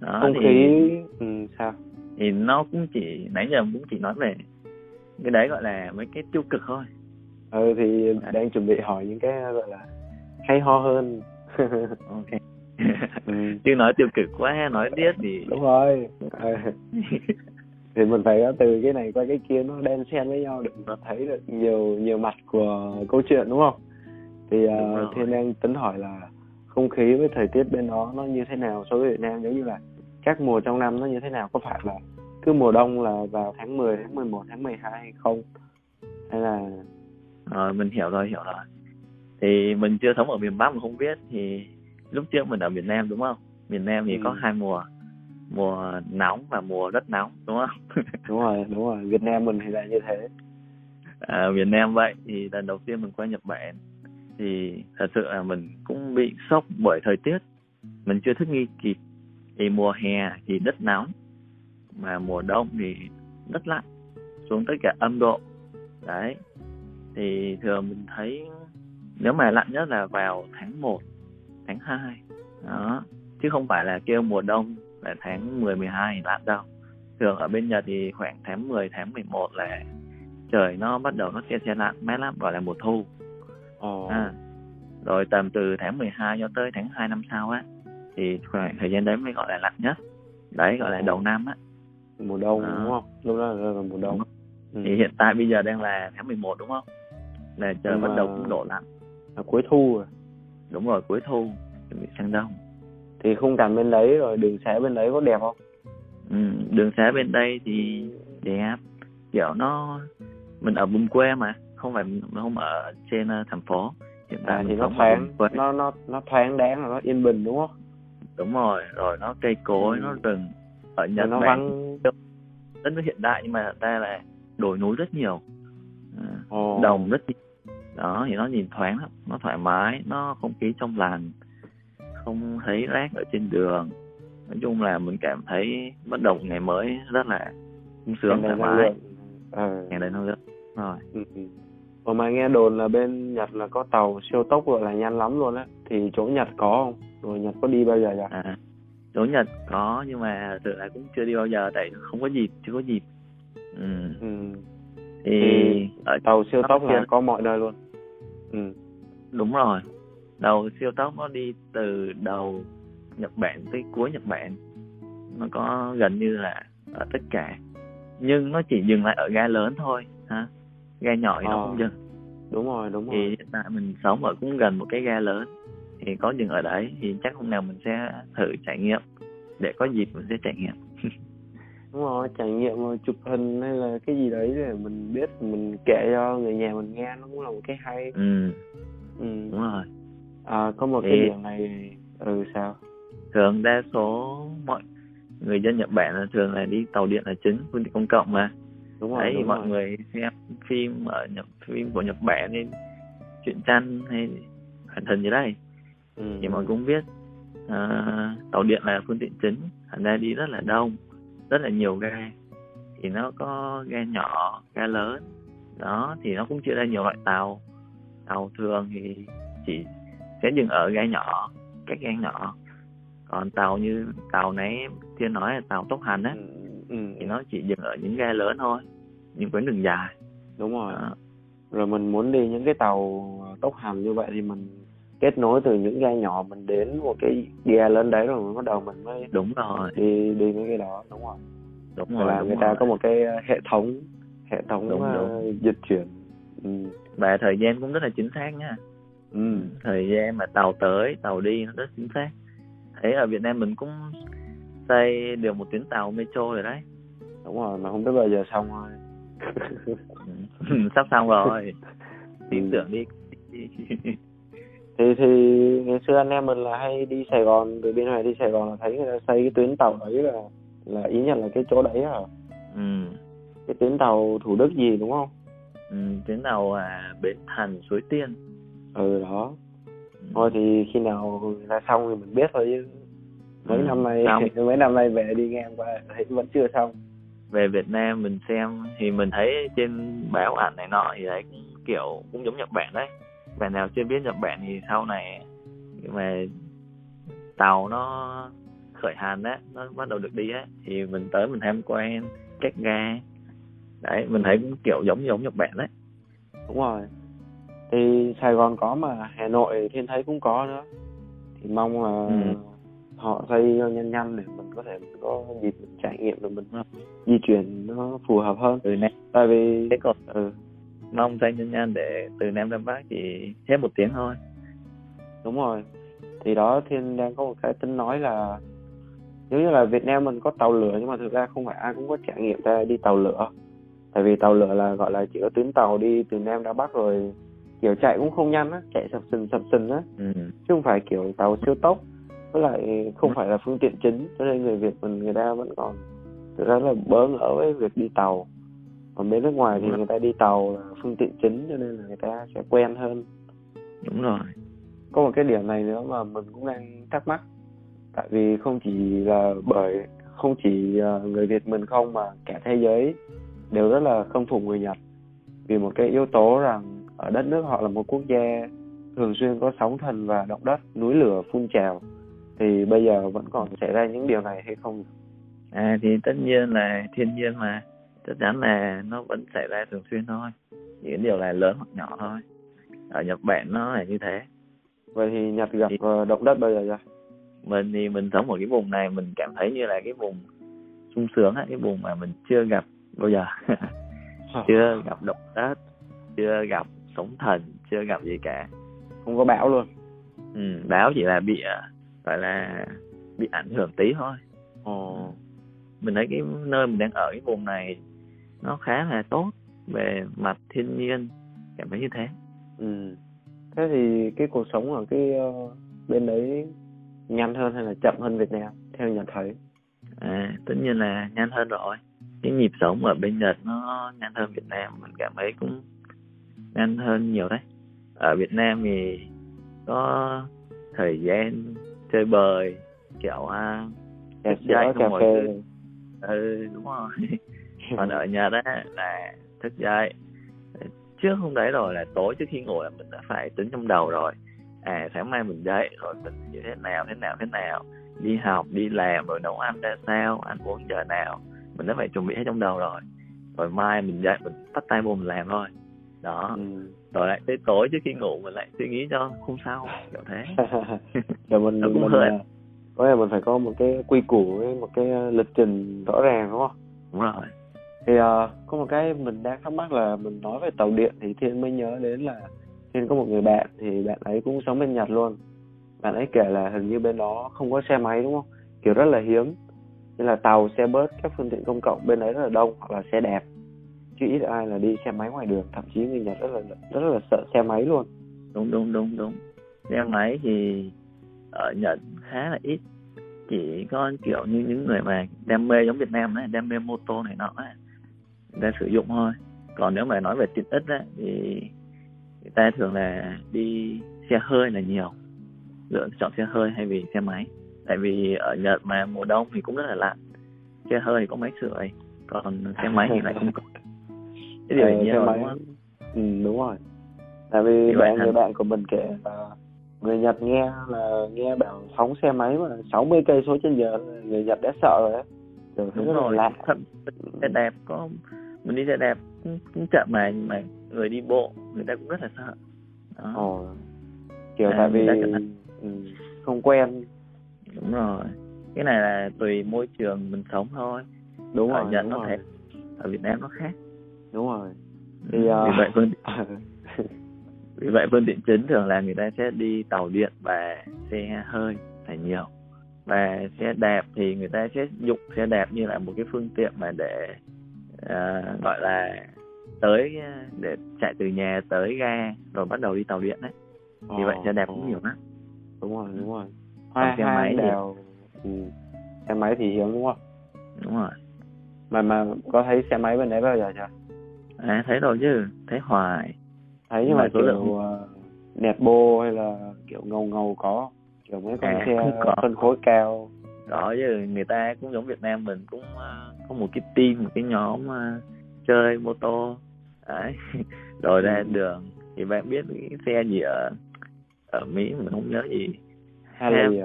Đó, không khí thì... sao thì nó cũng chỉ nãy giờ cũng chỉ nói về cái đấy gọi là mấy cái tiêu cực thôi. Thì đang chuẩn bị hỏi những cái gọi là hay ho hơn. Ok. Chứ nói tiêu cực quá, nói điếc thì đúng rồi. Thì mình phải từ cái này qua cái kia nó đan xen với nhau để nó thấy được nhiều mặt của câu chuyện, đúng không? Thì Thiên đang tính hỏi là không khí với thời tiết bên đó nó như thế nào so với Việt Nam, giống như là các mùa trong năm nó như thế nào, có phải là cứ mùa đông là vào tháng 10, tháng 11, tháng 12 hay không? Hay là mình hiểu rồi. Thì mình chưa sống ở miền Bắc mình không biết. Thì lúc trước mình ở miền Nam đúng không? Miền Nam thì có hai mùa, mùa nóng và mùa rất nóng, đúng không? Đúng rồi, Việt Nam mình thì là như thế. Việt Nam vậy. Thì lần đầu tiên mình qua Nhật Bản thì thật sự là mình cũng bị sốc bởi thời tiết, mình chưa thích nghi kịp. Thì mùa hè thì rất nóng, mà mùa đông thì rất lạnh, xuống tới cả âm độ. Đấy. Thì thường mình thấy nếu mà lạnh nhất là vào tháng 1, tháng 2. Đó. Chứ không phải là kêu mùa đông là tháng 10, 12 lạnh đâu. Thường ở bên Nhật thì khoảng tháng 10, tháng 11 là trời nó bắt đầu nó se lạnh, mát lắm, gọi là mùa thu. Rồi tầm từ tháng 12 cho tới tháng 2 năm sau á, thì khoảng thời gian đấy mới gọi là lạnh nhất. Đấy, gọi là đầu năm á. Mùa đông đúng không? Lúc đó là mùa đông. Thì hiện tại bây giờ đang là tháng 11 đúng không? Là trời bắt đầu cũng đổ lạnh. Là cuối thu rồi. Đúng rồi, cuối thu, chuẩn bị sang đông. Thì khung cảnh bên đấy rồi đường xá bên đấy có đẹp không? Đường xá bên đây thì đẹp. Kiểu nó... Mình ở vùng quê mà, không ở trên thành phố. Hiện tại thì nó thoáng, nó thoáng đáng, nó yên bình đúng không? Đúng rồi, rồi nó cây cối, nó rừng. Ở Nhật nó Bản rất hiện đại, nhưng mà ta là đồi núi rất nhiều, đồng rất nhiều. Đó, thì nó nhìn thoáng lắm, nó thoải mái, nó không khí trong lành, không thấy rác ở trên đường. Nói chung là mình cảm thấy bắt đầu ngày mới rất là sung sướng, thoải mái. Ngày đấy nó rất rồi. Mà nghe đồn là bên Nhật là có tàu siêu tốc gọi là nhanh lắm luôn á, thì chỗ Nhật có không? Rồi Nhật có đi bao giờ vậy? Chỗ Nhật có, nhưng mà tự lại cũng chưa đi bao giờ, tại không có dịp, chưa có dịp. Thì ở tàu siêu tốc là có mọi nơi luôn. Đúng rồi, tàu siêu tốc nó đi từ đầu Nhật Bản tới cuối Nhật Bản, nó có gần như là ở tất cả, nhưng nó chỉ dừng lại ở ga lớn thôi ha, ga nhỏ thì nó không dừng. Đúng rồi. Thì hiện tại mình sống ở cũng gần một cái ga lớn, thì có dừng ở đấy, thì chắc hôm nào mình sẽ thử trải nghiệm, để có dịp mình sẽ trải nghiệm. Đúng rồi, trải nghiệm chụp hình hay là cái gì đấy để mình biết, mình kể cho người nhà mình nghe, nó cũng là một cái hay. Đúng rồi. Có một cái điều này, sao? Thường đa số mọi người dân Nhật Bản là thường là đi tàu điện là chính, phương tiện công cộng mà. Đúng rồi, đấy, đúng mọi rồi. Người xem phim phim của Nhật Bản nên truyện tranh hay hoạt hình gì đấy. Thì mọi người cũng biết tàu điện là phương tiện chính, thành ra đi rất là đông, rất là nhiều ga. Thì nó có ga nhỏ, ga lớn. Đó, thì nó cũng chia ra nhiều loại tàu. Tàu thường thì chỉ sẽ dừng ở ga nhỏ, các ga nhỏ. Còn tàu như tàu nãy Thiên nói là tàu tốc hành á, thì nó chỉ dừng ở những ga lớn thôi, những tuyến đường dài. Đúng rồi. Đó. Rồi mình muốn đi những cái tàu tốc hành như vậy thì mình kết nối từ những ga nhỏ mình đến một cái ga lớn đấy, rồi mình bắt đầu mình mới đúng rồi đi mấy cái đó. Đúng rồi là người ta có một cái hệ thống đúng. Dịch chuyển và thời gian cũng rất là chính xác nha. Thời gian mà tàu tới tàu đi nó rất chính xác. Thấy ở Việt Nam mình cũng xây được một tuyến tàu metro rồi đấy. Đúng rồi, mà không biết bao giờ xong thôi. Sắp xong rồi. Tin tưởng đi. Thì ngày xưa anh em mình là hay đi Sài Gòn, từ Biên Hòa đi Sài Gòn là thấy người ta xây cái tuyến tàu đấy là ý nhận là cái chỗ đấy hả? Cái tuyến tàu Thủ Đức gì đúng không? Tuyến tàu Bến Thành Suối Tiên. Đó. Thôi thì khi nào ra xong thì mình biết thôi, chứ mấy năm nay về đi ngang qua thấy vẫn chưa xong. Về Việt Nam mình xem thì mình thấy trên báo ảnh này nọ thì thấy kiểu cũng giống Nhật Bản đấy. Bạn nào chưa biết Nhật Bản thì sau này mà tàu nó khởi hành á, nó bắt đầu được đi á, thì mình tới mình tham quan các ga. Đấy, mình thấy cũng kiểu giống Nhật Bản đấy. Đúng rồi. Thì Sài Gòn có mà Hà Nội Thiên thấy cũng có nữa. Thì mong là họ xây nhanh nhanh để mình có thể có dịp mình trải nghiệm được, mình di chuyển nó phù hợp hơn. Từ Nam, tại vì thế còn mong xây nhanh nhanh để từ Nam ra Bắc thì hết một tiếng thôi. Đúng rồi. Thì đó, Thiên đang có một cái tính nói là giống như là Việt Nam mình có tàu lửa, nhưng mà thực ra không phải ai cũng có trải nghiệm ra đi tàu lửa. Tại vì tàu lửa là gọi là chỉ có tuyến tàu đi từ Nam ra Bắc rồi, kiểu chạy cũng không nhanh á, chạy sập sình á, chứ không phải kiểu tàu siêu tốc, với lại không phải là phương tiện chính, cho nên người Việt mình người ta vẫn còn thực ra là bỡ ngỡ với việc đi tàu. Còn bên nước ngoài thì người ta đi tàu là phương tiện chính, cho nên là người ta sẽ quen hơn. Đúng rồi. Có một cái điểm này nữa mà mình cũng đang thắc mắc, tại vì không chỉ là bởi không chỉ người Việt mình không, mà cả thế giới đều rất là khâm phục người Nhật, vì một cái yếu tố rằng ở đất nước họ là một quốc gia thường xuyên có sóng thần và động đất, núi lửa phun trào, thì bây giờ vẫn còn xảy ra những điều này hay không? À, thì tất nhiên là thiên nhiên mà, chắc chắn là nó vẫn xảy ra thường xuyên thôi, những điều là lớn hoặc nhỏ thôi. Ở Nhật Bản nó là như thế. Vậy thì Nhật gặp thì động đất bây giờ chưa? Mình thì mình sống ở cái vùng này, mình cảm thấy như là cái vùng sung sướng á, cái vùng mà mình chưa gặp bao giờ. Chưa gặp động đất, chưa gặp sóng thần, chưa gặp gì cả. Không có bão luôn. Bão chỉ là bị gọi là bị ảnh hưởng tí thôi. Mình thấy cái nơi mình đang ở, cái vùng này nó khá là tốt về mặt thiên nhiên, cảm thấy như thế. Thế thì cái cuộc sống ở cái bên đấy nhanh hơn hay là chậm hơn Việt Nam theo Nhật thấy? À, tất nhiên là nhanh hơn rồi. Cái nhịp sống ở bên Nhật nó nhanh hơn Việt Nam, mình cảm thấy cũng nhanh hơn nhiều đấy. Ở Việt Nam thì có thời gian chơi bời, kiểu cà phê, cà phê. Đúng rồi. Còn ở Nhật á là thức dậy trước không đấy, rồi là tối trước khi ngủ là mình đã phải tính trong đầu rồi, à sáng mai mình dậy rồi mình như thế nào, đi học đi làm rồi nấu ăn ra sao, ăn uống giờ nào, mình đã phải chuẩn bị hết trong đầu rồi. Rồi mai mình dậy mình tắt tay vô mình làm thôi đó. Rồi lại tới tối trước khi ngủ mình lại suy nghĩ cho hôm sau, kiểu thế. Rồi mình có là mình phải có một cái quy củ, một cái lịch trình rõ ràng, đúng không? Đúng rồi. Thì có một cái mình đang thắc mắc là mình nói về tàu điện thì Thiên mới nhớ đến là Thiên có một người bạn, thì bạn ấy cũng sống bên Nhật luôn. Bạn ấy kể là hình như bên đó không có xe máy, đúng không? Kiểu rất là hiếm. Nên là tàu, xe bus, các phương tiện công cộng bên đấy rất là đông, hoặc là xe đạp. Chứ ít ai là đi xe máy ngoài đường, thậm chí người Nhật rất là sợ xe máy luôn. Đúng. Xe máy thì ở Nhật khá là ít. Chỉ có kiểu như những người mà đam mê giống Việt Nam đấy, đam mê mô tô này nọ ấy, người ta sử dụng thôi. Còn nếu mà nói về tiện ích á thì người ta thường là đi xe hơi là nhiều, lựa chọn xe hơi hay vì xe máy. Tại vì ở Nhật mà mùa đông thì cũng rất là lạnh, xe hơi thì có máy sưởi, còn xe máy thì lại không có. Cái điều này nhiều lắm. Đúng rồi. Tại vì người bạn của mình kể là người Nhật nghe bảo phóng xe máy mà 60 cây số trên giờ người Nhật đã sợ rồi á. Đúng rồi, lạ. Xe đạp có, mình đi xe đạp cũng chậm mà người đi bộ người ta cũng rất là sợ. Kiểu tại vì không quen. Đúng rồi. Cái này là tùy môi trường mình sống thôi. Đúng rồi. Ở Nhật nó khác, ở Việt Nam nó khác. Đúng rồi. Vì vậy phương tiện chính thường là người ta sẽ đi tàu điện và xe hơi phải nhiều. Và xe đạp thì người ta sẽ dùng xe đạp như là một cái phương tiện mà để gọi là tới, để chạy từ nhà tới ga rồi bắt đầu đi tàu điện đấy. Vì vậy xe đạp cũng nhiều lắm. Đúng rồi. Xe máy đều xe máy thì hiếm, đúng không? Đúng rồi. Mà có thấy xe máy bên đấy bao giờ chưa? À, thấy rồi chứ, thấy hoài. Thấy nhưng mà số lượng nẹt bô hay là kiểu ngầu có, kiểu mấy con xe phân khối cao. Đó chứ, người ta cũng giống Việt Nam mình, cũng có một cái team, một cái nhóm chơi mô tô đấy. Rồi ra đường thì bạn biết cái xe gì ở Mỹ mình không nhớ gì, Harley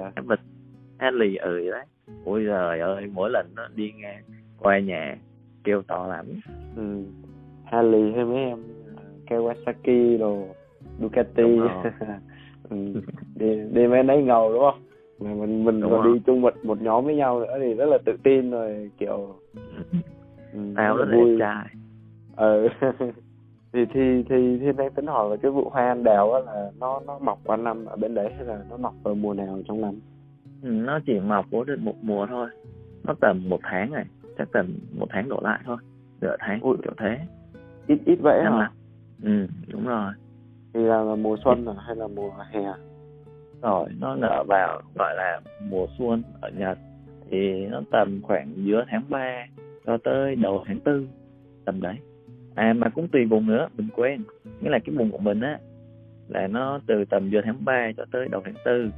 Harley đấy. Ôi trời ơi, mỗi lần nó đi ngang qua nhà kêu to lắm. Ừ. Harley hay mấy em Kawasaki đồ, Ducati. Ừ. Đi mấy nấy ngầu đúng không? Mà mình còn đi chung một nhóm với nhau nữa thì rất là tự tin rồi kiểu. Tao rất là đẹp trai. Ừ. Thì đang tính hỏi là cái vụ hoa anh đào á là nó mọc qua năm ở bên đấy hay là nó mọc vào mùa nào trong năm? Nó chỉ mọc có được một mùa thôi, nó tầm một tháng này, chắc tầm một tháng đổ lại thôi, nửa tháng. Ui, kiểu thế. Ít vậy hả? Đúng rồi. Thì là mùa xuân à, hay là mùa hè? Rồi, nó nở vào gọi là mùa xuân ở Nhật thì nó tầm khoảng giữa tháng 3 cho tới đầu tháng 4 tầm đấy. À mà cũng tùy vùng nữa, mình quen. Nghĩa là cái vùng của mình á là nó từ tầm giữa tháng 3 cho tới đầu tháng 4.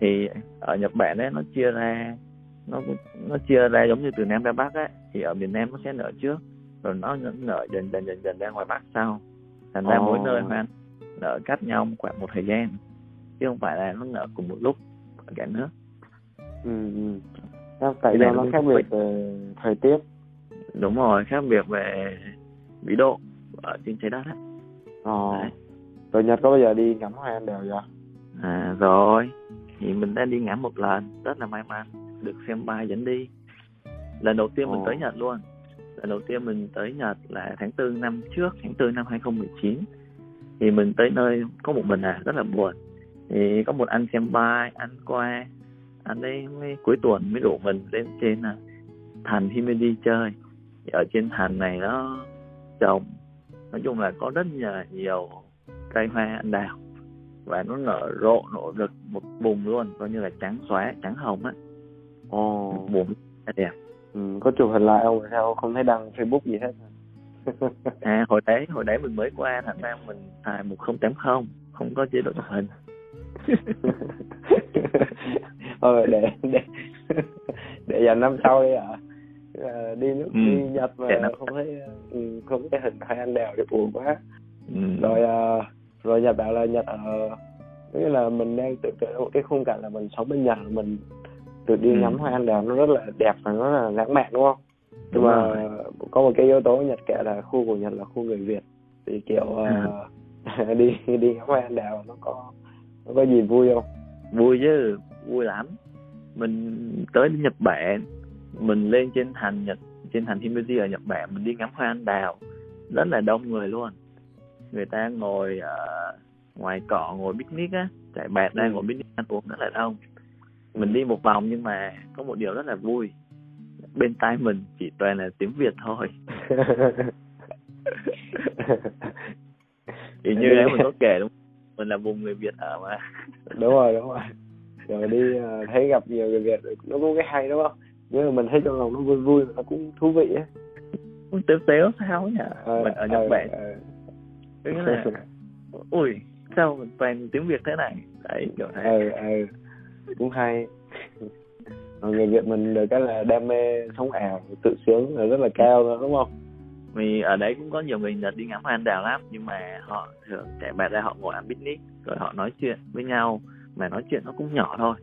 Thì ở Nhật Bản ấy, nó chia ra, nó chia ra giống như từ Nam ra Bắc á, thì ở miền Nam nó sẽ nở trước, rồi nó nở dần dần ra ngoài Bắc sau. Thành ra mỗi nơi hoa nở cách nhau khoảng một thời gian, chứ không phải là nó nở cùng một lúc ở cả nước. Tại do nó khác biệt về thời tiết. Đúng rồi, khác biệt về vĩ độ ở trên trái đất á. Rồi Nhật có bao giờ đi ngắm hoa anh đào vậy? À rồi, thì mình đã đi ngắm một lần, rất là may mắn được senpai dẫn đi. Lần đầu tiên mình tới Nhật luôn. Lần đầu tiên mình tới Nhật là tháng 4 năm trước, tháng 4 năm 2019. Thì mình tới nơi có một mình à, rất là buồn. Thì có một anh senpai, anh qua, anh ấy cuối tuần mới rủ mình lên trên thành Himeji chơi. Thì ở trên thành này nó trồng, nói chung là có rất nhiều cây hoa anh đào. Và nó nở rộ, nở rực một vùng luôn, coi như là trắng xóa, trắng hồng á. Một vùng đẹp. Có chụp hình lại không? Sao không thấy đăng Facebook gì hết? À hồi đấy mình mới qua, thành ra mình xài 1080, không có chế độ chụp hình. Thôi để dành năm sau đi ạ. Đi nước đi Nhật mà không thấy hình hoa anh đào thì buồn quá. Rồi Nhật bảo là Nhật ở, nghĩa là mình đang tưởng tượng một cái khung cảnh là mình sống bên Nhật, mình được đi ngắm hoa anh đào, nó rất là đẹp và nó là lãng mạn đúng không? Nhưng mà có một cái yếu tố Nhật kể là khu của Nhật là khu người Việt, thì kiểu đi ngắm hoa anh đào nó có gì vui không? Vui chứ, vui lắm. Mình tới Nhật Bản, mình lên trên thành Himeji ở Nhật Bản, mình đi ngắm hoa anh đào, rất là đông người luôn. Người ta ngồi ngoài cỏ, ngồi picnic á, trải bạt ra ngồi picnic ăn uống rất là đông. Mình đi một vòng nhưng mà có một điều rất là vui, bên tai mình chỉ toàn là tiếng Việt thôi. Thì như đấy mình có kể đúng không? Mình là vùng người Việt ở mà. Đúng rồi. Rồi đi thấy gặp nhiều người Việt nó cũng cái hay đúng không? Nhưng mà mình thấy trong lòng nó vui, nó cũng thú vị á. Tếu sao nhỉ? Mình ở Nhật Bản. Tức là ui sao mình toàn tiếng Việt thế này đấy, kiểu thế. Cũng hay. Người Việt mình được cái là đam mê sống ảo, tự sướng là rất là cao rồi đúng không? Vì ở đấy cũng có nhiều người Nhật đi ngắm hoa anh đào lắm, nhưng mà họ thường chạy bạt ra, họ ngồi ăn picnic rồi họ nói chuyện với nhau, mà nói chuyện nó cũng nhỏ thôi.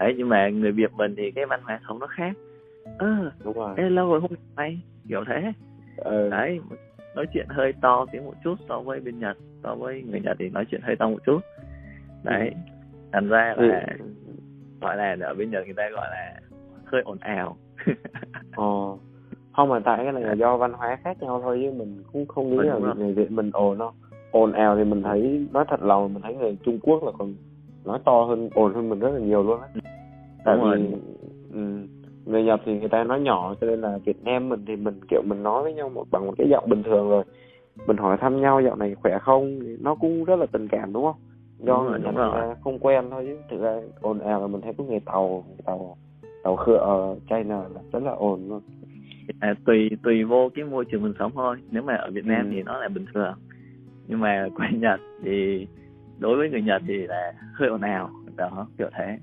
Đấy, nhưng mà người Việt mình thì cái văn hóa sống nó khác. Đúng rồi. Lâu rồi không gặp mày, kiểu thế. Đấy, nói chuyện hơi to tiếng một chút so với bên Nhật, so với người Nhật thì nói chuyện hơi to một chút. Đấy, thành ra là gọi là ở bên Nhật người ta gọi là hơi ồn ào. Không, mà tại cái này là do văn hóa khác nhau thôi, chứ mình cũng không nghĩ là người Việt mình ồn ào thì mình thấy, nói thật lòng mình thấy người Trung Quốc là còn nói to hơn, ồn hơn mình rất là nhiều luôn á. Tại vì người Nhật thì người ta nói nhỏ, cho nên là Việt Nam mình thì mình kiểu mình nói với nhau bằng một cái giọng bình thường rồi. Mình hỏi thăm nhau dạo này khỏe không, nó cũng rất là tình cảm đúng không? Do người Nhật là không quen thôi, chứ thực ra ồn ào là mình thấy có người tàu khựa ở China là rất là ồn luôn. À, tùy vô cái môi trường mình sống thôi. Nếu mà ở Việt Nam thì nó là bình thường, nhưng mà qua Nhật thì đối với người Nhật thì là hơi ồn ào đó, kiểu thế.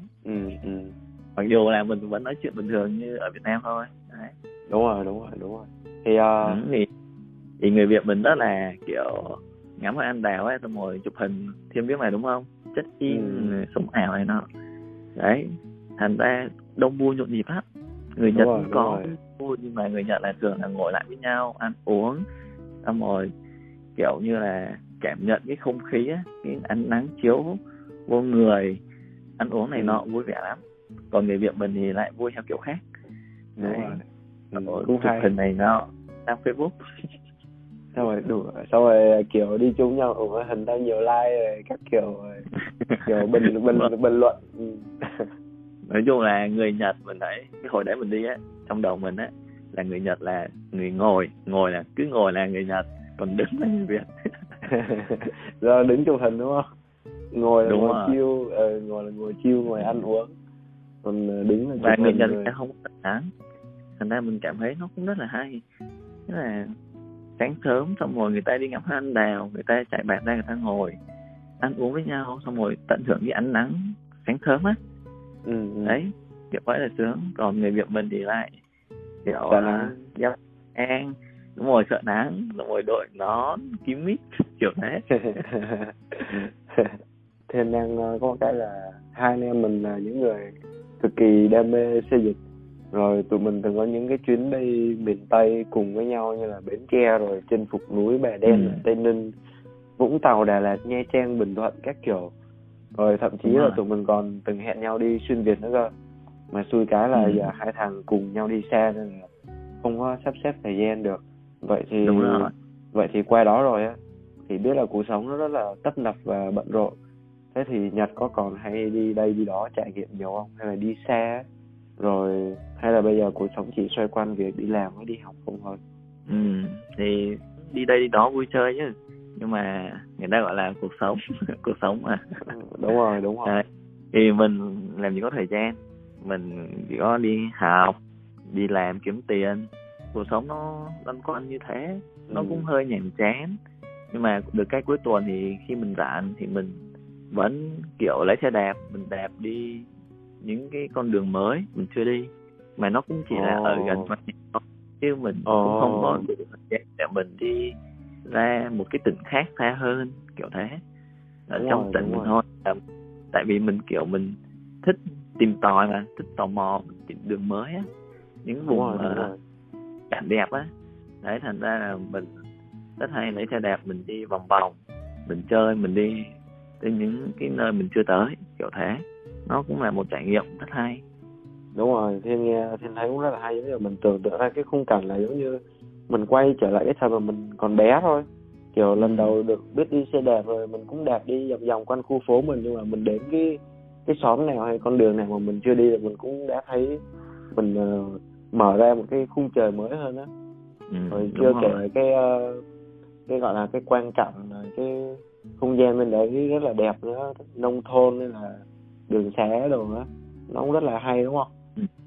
Mặc dù là mình vẫn nói chuyện bình thường như ở Việt Nam thôi. Đấy. Đúng rồi. Thì người Việt mình đó là kiểu ngắm hoa anh đào ấy, tôi ngồi chụp hình thêm biết mày đúng không? Check in sống ảo này nó. Đấy, thành ra đông vui nhộn nhịp lắm. Người Nhật cũng có vui, nhưng mà người Nhật là thường là ngồi lại với nhau ăn uống, xong rồi kiểu như là cảm nhận cái không khí á, cái ánh nắng chiếu vô người, ăn uống này nọ vui vẻ lắm. Còn người Việt mình thì lại vui theo kiểu khác. Đấy, chụp hình này nọ đăng Facebook. Xong rồi đủ, xong rồi kiểu đi chung nhau ủng hình tao nhiều like rồi các kiểu kiểu bình luận. Nói chung là người Nhật mình thấy cái hồi đấy mình đi á, trong đầu mình á là người Nhật là người ngồi là cứ ngồi là người Nhật, còn đứng là người Việt. Do đứng chụp hình đúng không? Ngồi là đúng ngồi chiêu, ngồi là ngồi chiêu, ngồi ăn uống, còn đứng là và người Nhật sẽ không có sáng, thành ra mình cảm thấy nó cũng rất là hay. Thế là sáng sớm xong rồi người ta đi ngắm hoa anh đào, người ta chạy bạt ra, người ta ngồi ăn uống với nhau, xong rồi tận hưởng cái ánh nắng sáng sớm á. Đấy, kiểu vậy là sướng. Còn người Việt mình thì lại kiểu là giao an, đúng rồi, sợ nắng, đúng rồi, đội nón kín mít kiểu thế. Thế nên có một cái là hai anh em mình là những người cực kỳ đam mê xây dịch. Rồi tụi mình từng có những cái chuyến đi miền Tây cùng với nhau, như là Bến Tre rồi chinh phục núi Bà Đen, Tây Ninh, Vũng Tàu, Đà Lạt, Nha Trang, Bình Thuận các kiểu. Rồi thậm chí là tụi mình còn từng hẹn nhau đi xuyên Việt nữa cơ. Mà xui cái là giờ hai thằng cùng nhau đi xa nên là không có sắp xếp thời gian được. Vậy thì qua đó rồi á thì biết là cuộc sống nó rất là tấp nập và bận rộn. Thế thì Nhật có còn hay đi đây đi đó trải nghiệm nhiều không? Hay là đi xa rồi, hay là bây giờ cuộc sống chỉ xoay quanh việc đi làm với đi học không thôi? Thì đi đây đi đó vui chơi chứ, nhưng mà người ta gọi là cuộc sống. Cuộc sống mà. Đúng rồi đấy. Thì mình làm gì có thời gian, mình chỉ có đi học, đi làm kiếm tiền. Cuộc sống nó lăn quanh như thế, nó cũng hơi nhàm chán. Nhưng mà được cái cuối tuần thì khi mình rảnh thì mình vẫn kiểu lấy xe đạp, mình đạp đi những cái con đường mới mình chưa đi, mà nó cũng chỉ là ở gần mặt nhau, chứ mình cũng không có được thời gian để mình đi ra một cái tỉnh khác xa hơn kiểu thế. Ở đúng trong rồi, tỉnh mình thôi, tại vì mình kiểu mình thích tìm tòi mà, thích tò mò tìm đường mới á, những vùng cảnh đẹp á. Đấy, thành ra là mình rất hay lấy xe đạp mình đi vòng vòng, mình chơi, mình đi tới những cái nơi mình chưa tới kiểu thế. Nó cũng là một trải nghiệm rất hay. Đúng rồi, Thiên thấy cũng rất là hay. Giống như mình tưởng tượng ra cái khung cảnh là giống như mình quay trở lại cái thời mà mình còn bé thôi. Kiểu lần đầu được biết đi xe đạp rồi mình cũng đạp đi vòng vòng quanh khu phố mình. Nhưng mà mình đến cái xóm nào hay con đường nào mà mình chưa đi là mình cũng đã thấy mình mở ra một cái khung trời mới hơn á. Rồi chưa kể rồi cái gọi là cái quan trọng là cái không gian bên đấy rất là đẹp nữa, nông thôn nên là đường xá đồ á, nó cũng rất là hay đúng không?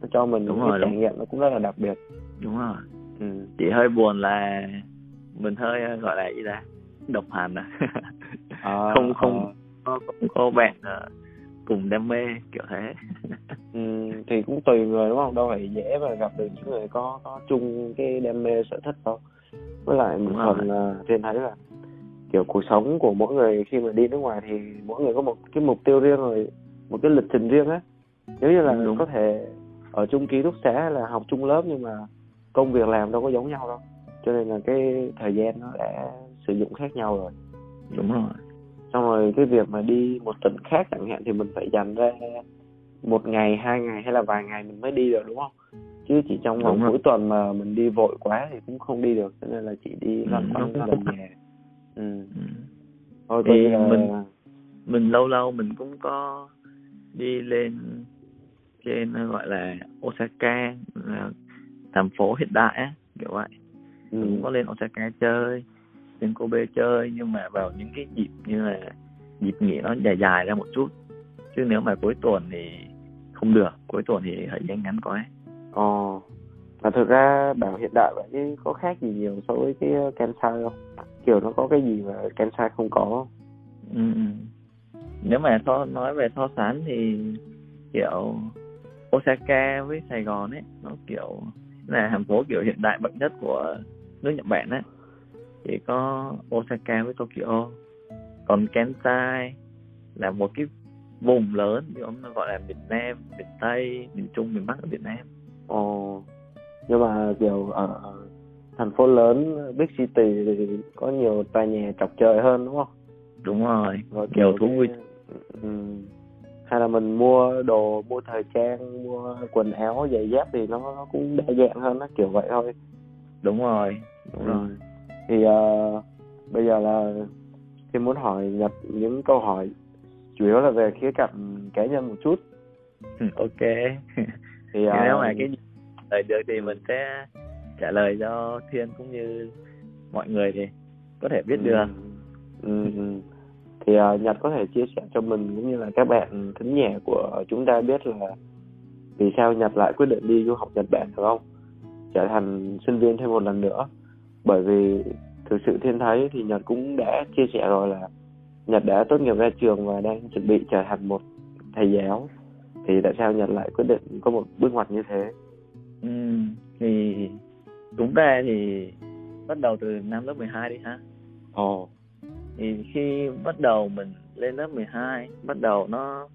Nó cho mình đúng cái trải nghiệm nó cũng rất là đặc biệt. Đúng rồi. Chỉ hơi buồn là mình hơi gọi là gì ta, độc hành à. Không có bạn cùng đam mê kiểu thế. Thì cũng tùy người đúng không? Đâu phải dễ mà gặp được những người có chung cái đam mê sở thích đâu. Với lại một phần là Thiên thấy là kiểu cuộc sống của mỗi người khi mà đi nước ngoài thì mỗi người có một cái mục tiêu riêng rồi, một cái lịch trình riêng á. Nếu như là mình có thể ở chung ký túc xá hay là học chung lớp, nhưng mà công việc làm đâu có giống nhau đâu, cho nên là cái thời gian nó đã sử dụng khác nhau rồi. Đúng rồi. Xong rồi cái việc mà đi một tỉnh khác chẳng hạn thì mình phải dành ra một ngày, hai ngày hay là vài ngày mình mới đi được đúng không? Chứ chỉ trong vòng cuối tuần mà mình đi vội quá thì cũng không đi được, cho nên là chỉ đi loanh quanh gần nhà. Thôi thì là mình lâu lâu mình cũng có đi lên trên gọi là Osaka, thành phố hiện đại á, kiểu vậy. Mình cũng có lên Osaka chơi, lên Kobe chơi, nhưng mà vào những cái dịp như là dịp nghỉ nó dài ra một chút. Chứ nếu mà cuối tuần thì không được, cuối tuần thì thời gian ngắn quá. Mà thực ra bảo hiện đại vậy chứ có khác gì nhiều so với cái Kansai không? Kiểu nó có cái gì mà Kansai không có không? Nếu mà nói về so sánh thì kiểu Osaka với Sài Gòn ấy, nó kiểu là thành phố kiểu hiện đại bậc nhất của nước Nhật Bản ấy. Chỉ có Osaka với Tokyo. Còn Kansai là một cái vùng lớn, nó gọi là miền Nam, miền Tây, miền Trung, miền Bắc ở Việt Nam. Ồ, nhưng mà kiểu ở thành phố lớn, big city thì có nhiều tòa nhà chọc trời hơn đúng không? Đúng rồi, và kiểu thú vui. Hay là mình mua đồ, mua thời trang, mua quần áo, giày dép thì nó cũng đa dạng hơn, nó kiểu vậy thôi. Đúng rồi, đúng rồi. Thì bây giờ là thì muốn hỏi Nhật những câu hỏi chủ yếu là về khía cạnh cá nhân một chút. Ok. Thì nếu mà cái lời được thì mình sẽ trả lời cho Thiên cũng như mọi người thì có thể biết được. Thì Nhật có thể chia sẻ cho mình cũng như là các bạn thính giả của chúng ta biết là vì sao Nhật lại quyết định đi du học Nhật Bản được không? Trở thành sinh viên thêm một lần nữa. Bởi vì thực sự Thiên thấy thì Nhật cũng đã chia sẻ rồi là Nhật đã tốt nghiệp ra trường và đang chuẩn bị trở thành một thầy giáo. Thì tại sao Nhật lại quyết định có một bước ngoặt như thế? Thì chúng ta thì bắt đầu từ năm lớp 12 đi ha. Ồ. Thì khi bắt đầu mình lên lớp 12, bắt đầu nó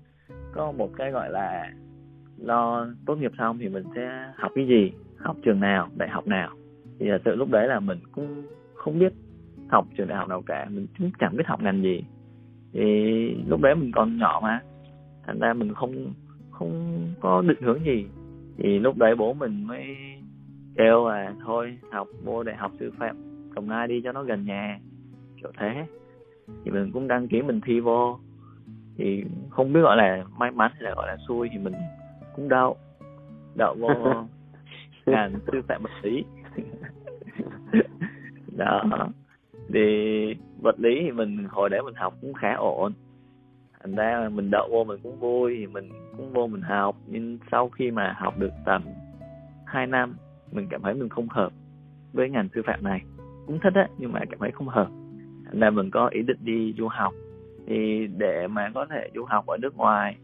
có một cái gọi là lo tốt nghiệp xong thì mình sẽ học cái gì, học trường nào, đại học nào. Thì thật sự lúc đấy là mình cũng không biết học trường đại học nào cả, mình cũng chẳng biết học ngành gì. Thì lúc đấy mình còn nhỏ mà, thành ra mình không có định hướng gì. Thì lúc đấy bố mình mới kêu là thôi học vô đại học sư phạm Đồng Nai đi cho nó gần nhà, kiểu thế. Thì mình cũng đăng ký, mình thi vô. Thì không biết gọi là may mắn hay là gọi là xui, thì mình cũng đậu vô ngành sư phạm vật lý. Đó. Thì vật lý thì mình hồi đấy mình học cũng khá ổn, thành ra mình đậu vô mình cũng vui. Thì mình cũng vô mình học, nhưng sau khi mà học được tầm 2 năm mình cảm thấy mình không hợp với ngành sư phạm này. Cũng thích á, nhưng mà cảm thấy không hợp, thành ra mình có ý định đi du học. Thì để mà có thể du học ở nước ngoài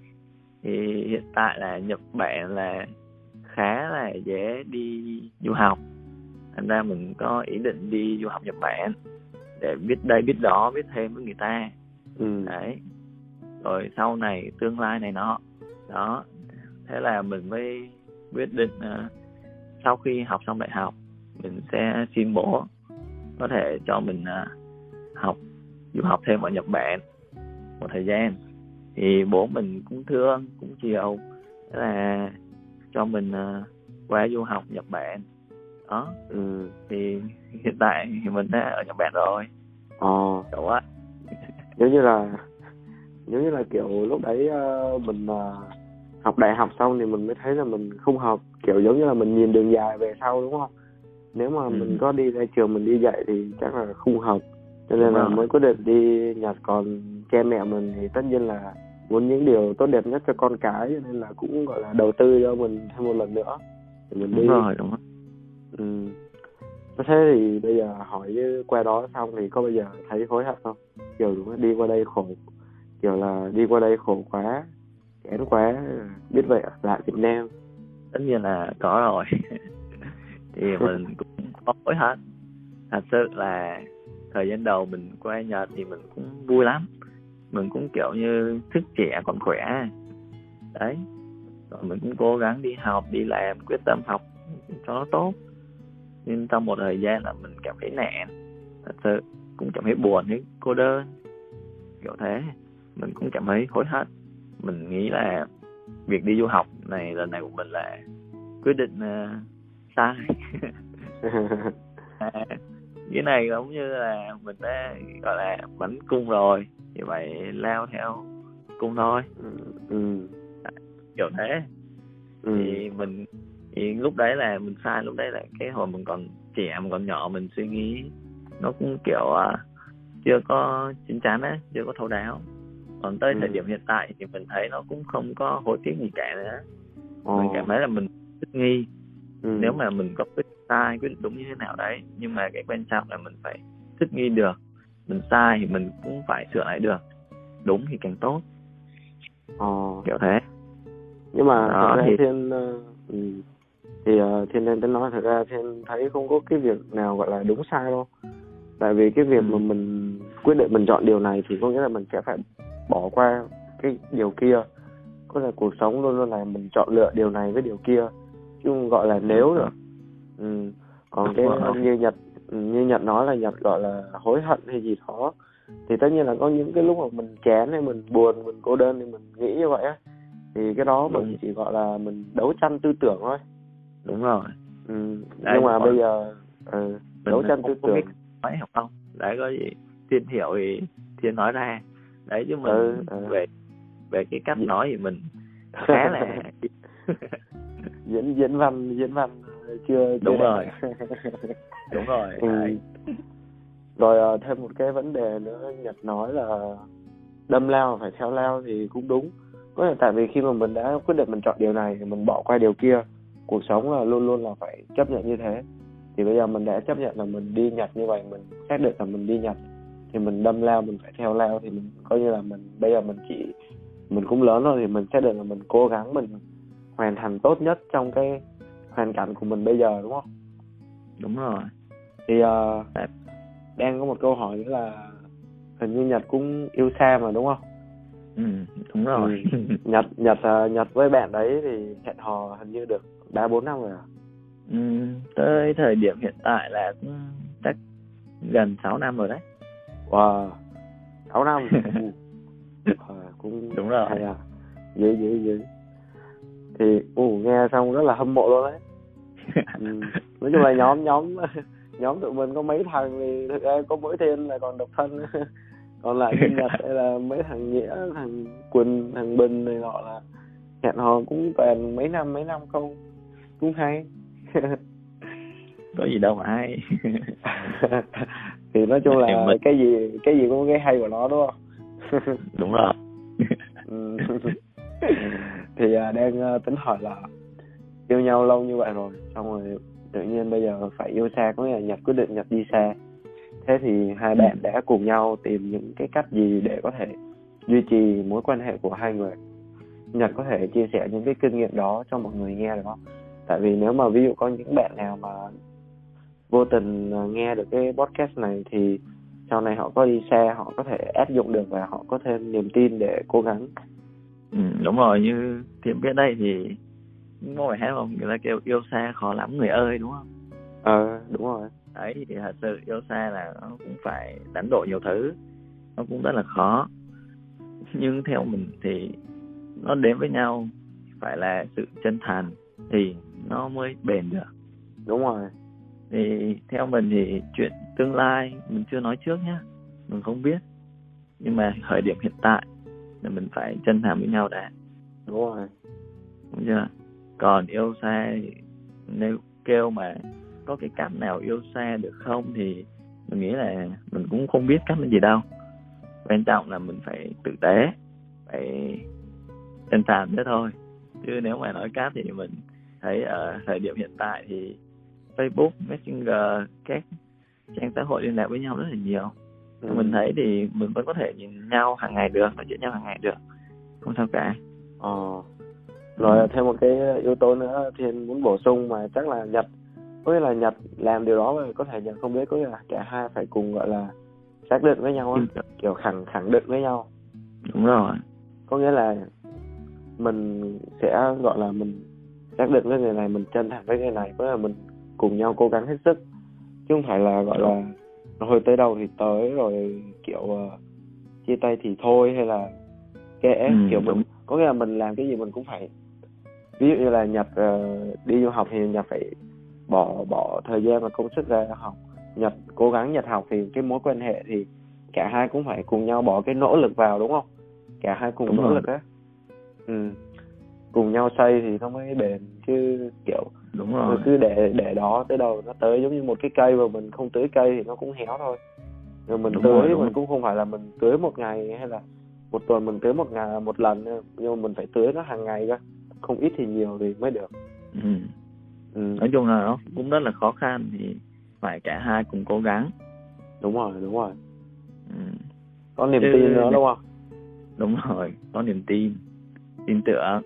thì hiện tại là Nhật Bản là khá là dễ đi du học, thành ra mình có ý định đi du học Nhật Bản để biết đây biết đó, biết thêm với người ta. Đấy, rồi sau này tương lai này nọ đó. Thế là mình mới quyết định sau khi học xong đại học mình sẽ xin bố có thể cho mình học du học thêm ở Nhật Bản một thời gian. Thì bố mình cũng thương cũng chiều, thế là cho mình qua du học Nhật Bản đó. Thì hiện tại thì mình đã ở Nhật Bản rồi. Đúng á. Giống như là kiểu lúc đấy mình học đại học xong thì mình mới thấy là mình không hợp, kiểu giống như là mình nhìn đường dài về sau đúng không? Nếu mà mình có đi ra trường mình đi dạy thì chắc là không hợp, cho nên là mới quyết định đi Nhật. Còn cha mẹ mình thì tất nhiên là muốn những điều tốt đẹp nhất cho con cái, cho nên là cũng gọi là đầu tư cho mình thêm một lần nữa thì mình đi. Đúng rồi. Thế thì bây giờ hỏi qua đó xong thì có bao giờ thấy hối hận không? Kiểu đúng là đi qua đây khổ, kiểu là đi qua đây khổ quá, kén quá, biết vậy ở lại Việt Nam. Tất nhiên là có rồi. Thì mình cũng có hối hận. Thật sự là thời gian đầu mình qua Nhật thì mình cũng vui lắm, mình cũng kiểu như thức trẻ còn khỏe đấy, rồi mình cũng cố gắng đi học đi làm, quyết tâm học cho nó tốt. Nhưng trong một thời gian là mình cảm thấy nản, thật sự cũng cảm thấy buồn, thấy cô đơn, kiểu thế. Mình cũng cảm thấy hối hận. Mình nghĩ là việc đi du học này lần này của mình là quyết định sai. Cái này giống như là mình đã gọi là bắn cung rồi, thì phải lao theo cung thôi. Kiểu thế. Thì mình thì lúc đấy là mình sai, lúc đấy là cái hồi mình còn trẻ, mình còn nhỏ, mình suy nghĩ nó cũng kiểu chưa có chín chắn á, chưa có thấu đáo. Còn tới thời điểm hiện tại thì mình thấy nó cũng không có hối tiếc gì cả nữa. Mình cảm thấy là mình thích nghi. Nếu mà mình có quyết sai, quyết đúng như thế nào đấy, nhưng mà cái quan trọng là mình phải thích nghi được. Mình sai thì mình cũng phải sửa lại được, đúng thì càng tốt. Kiểu thế. Nhưng mà đó, thì Thiên Thiên nên nói thật ra Thiên thấy không có cái việc nào gọi là đúng sai đâu. Tại vì cái việc mà mình quyết định mình chọn điều này thì có nghĩa là mình sẽ phải bỏ qua cái điều kia. Có thể cuộc sống luôn luôn là mình chọn lựa điều này với điều kia, chứ không gọi là nếu nữa. Còn cái như Nhật nói là Nhật gọi là hối hận hay gì đó, thì tất nhiên là có những cái lúc mà mình chán hay mình buồn, mình cô đơn thì mình nghĩ như vậy á, thì cái đó mình chỉ gọi là mình đấu tranh tư tưởng thôi. Đúng rồi. Nhưng mà bây giờ đấu tranh tư tưởng nói học không đấy, có gì Thiên hiểu thì Thiên nói ra đấy, chứ mình về cái cách nói thì mình khá là diễn văn chưa đúng rồi. Đúng rồi. Rồi thêm một cái vấn đề nữa, Nhật nói là đâm lao phải theo lao thì cũng đúng. Có thể tại vì khi mà mình đã quyết định mình chọn điều này thì mình bỏ qua điều kia. Cuộc sống là luôn luôn là phải chấp nhận như thế. Thì bây giờ mình đã chấp nhận là mình đi Nhật như vậy, mình xác định là mình đi Nhật thì mình đâm lao mình phải theo lao, thì mình coi như là mình bây giờ mình cũng lớn rồi thì mình xác định là mình cố gắng mình hoàn thành tốt nhất trong cái hoàn cảnh của mình bây giờ, đúng không? Đúng rồi. Thì đang có một câu hỏi nữa là hình như Nhật cũng yêu xa mà, đúng không? Ừ, đúng rồi. Nhật với bạn đấy thì hẹn hò hình như được 3-4 năm rồi à? Tới thời điểm hiện tại là cũng chắc gần 6 năm rồi đấy. Wow, 6 năm. Cũng đúng rồi. À, dữ. Thì nghe xong rất là hâm mộ luôn đấy. Nói chung là nhóm tụi mình có mấy thằng thì thực ra có mỗi Thiên là còn độc thân, còn lại bên Nhật đây là mấy thằng Nghĩa, thằng Quỳnh, thằng Bình này nọ là hẹn hò cũng toàn mấy năm không, cũng hay. Có gì đâu mà hay. Thì nói chung là cái gì cũng cái hay của nó, đúng không? Đúng rồi. Thì đang tính hỏi là yêu nhau lâu như vậy rồi, xong rồi tự nhiên bây giờ phải yêu xa, có nghĩa là Nhật quyết định Nhật đi xa. Thế thì hai bạn đã cùng nhau tìm những cái cách gì để có thể duy trì mối quan hệ của hai người? Nhật có thể chia sẻ những cái kinh nghiệm đó cho mọi người nghe được không? Tại vì nếu mà ví dụ có những bạn nào mà vô tình nghe được cái podcast này thì sau này họ có đi xa, họ có thể áp dụng được và họ có thêm niềm tin để cố gắng. Đúng rồi, như Thiên biết đây thì mỗi hát không, người ta kêu yêu xa khó lắm người ơi, đúng không? Đúng rồi. Đấy thì thật sự yêu xa là nó cũng phải đánh đổi nhiều thứ, nó cũng rất là khó. Nhưng theo mình thì nó đến với nhau phải là sự chân thành thì nó mới bền được. Đúng rồi. Thì theo mình thì chuyện tương lai mình chưa nói trước nhá, mình không biết. Nhưng mà khởi điểm hiện tại là mình phải chân thành với nhau đã. Đúng rồi. Đúng chưa? Còn yêu xa, nếu kêu mà có cái cách nào yêu xa được không thì mình nghĩ là mình cũng không biết cách là gì đâu. Quan trọng là mình phải tử tế, phải chân thành thế thôi. Chứ nếu mà nói cách thì mình thấy ở thời điểm hiện tại thì Facebook, Messenger, các trang xã hội liên lạc với nhau rất là nhiều. Mình thấy thì mình vẫn có thể nhìn nhau hàng ngày được, nói chuyện nhau hàng ngày được, không sao cả. Rồi thêm một cái yếu tố nữa Thiên muốn bổ sung mà chắc là Nhật, có nghĩa là Nhật làm điều đó mà có thể Nhật không biết, có nghĩa là cả hai phải cùng gọi là xác định với nhau, kiểu khẳng định với nhau. Đúng rồi. Có nghĩa là mình sẽ gọi là mình xác định với người này, mình chân thành với người này, có nghĩa là mình cùng nhau cố gắng hết sức, chứ không phải là gọi là hồi tới đâu thì tới rồi kiểu chia tay thì thôi hay là kệ. Kiểu mình có nghĩa là mình làm cái gì mình cũng phải, ví dụ như là Nhật đi du học thì Nhật phải bỏ thời gian và công sức ra học, Nhật cố gắng Nhật học, thì cái mối quan hệ thì cả hai cũng phải cùng nhau bỏ cái nỗ lực vào, đúng không? Cả hai cùng nỗ lực á, cùng nhau xây thì nó mới bền, chứ kiểu đúng rồi, cứ để đó tới đâu nó tới, giống như một cái cây mà mình không tưới cây thì nó cũng héo thôi. Rồi mình tưới mình cũng không phải là mình tưới một ngày hay là một tuần mình tưới một ngày một lần, nhưng mà mình phải tưới nó hàng ngày cơ, không ít thì nhiều thì mới được. Nói chung là nó cũng rất là khó khăn, thì phải cả hai cùng cố gắng. Đúng rồi. Có niềm tin nữa, đúng không? Đúng rồi, có niềm tin, tin tưởng.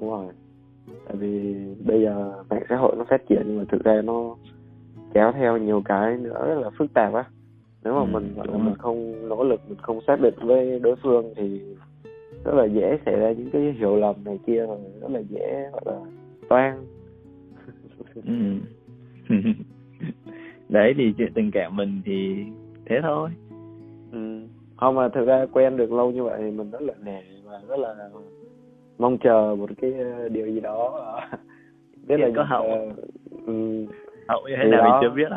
Đúng rồi. Tại vì bây giờ mạng xã hội nó phát triển, nhưng mà thực ra nó kéo theo nhiều cái nữa rất là phức tạp á. Nếu mà mình không nỗ lực, mình không xác định với đối phương thì rất là dễ xảy ra những cái hiểu lầm này kia, rất là dễ gọi là toan. Đấy thì chuyện tình cảm mình thì thế thôi. Không, mà thực ra quen được lâu như vậy thì mình rất là nề và rất là mong chờ một cái điều gì đó biết là có hậu. Hậu như thế thì nào đó. Mình chưa biết.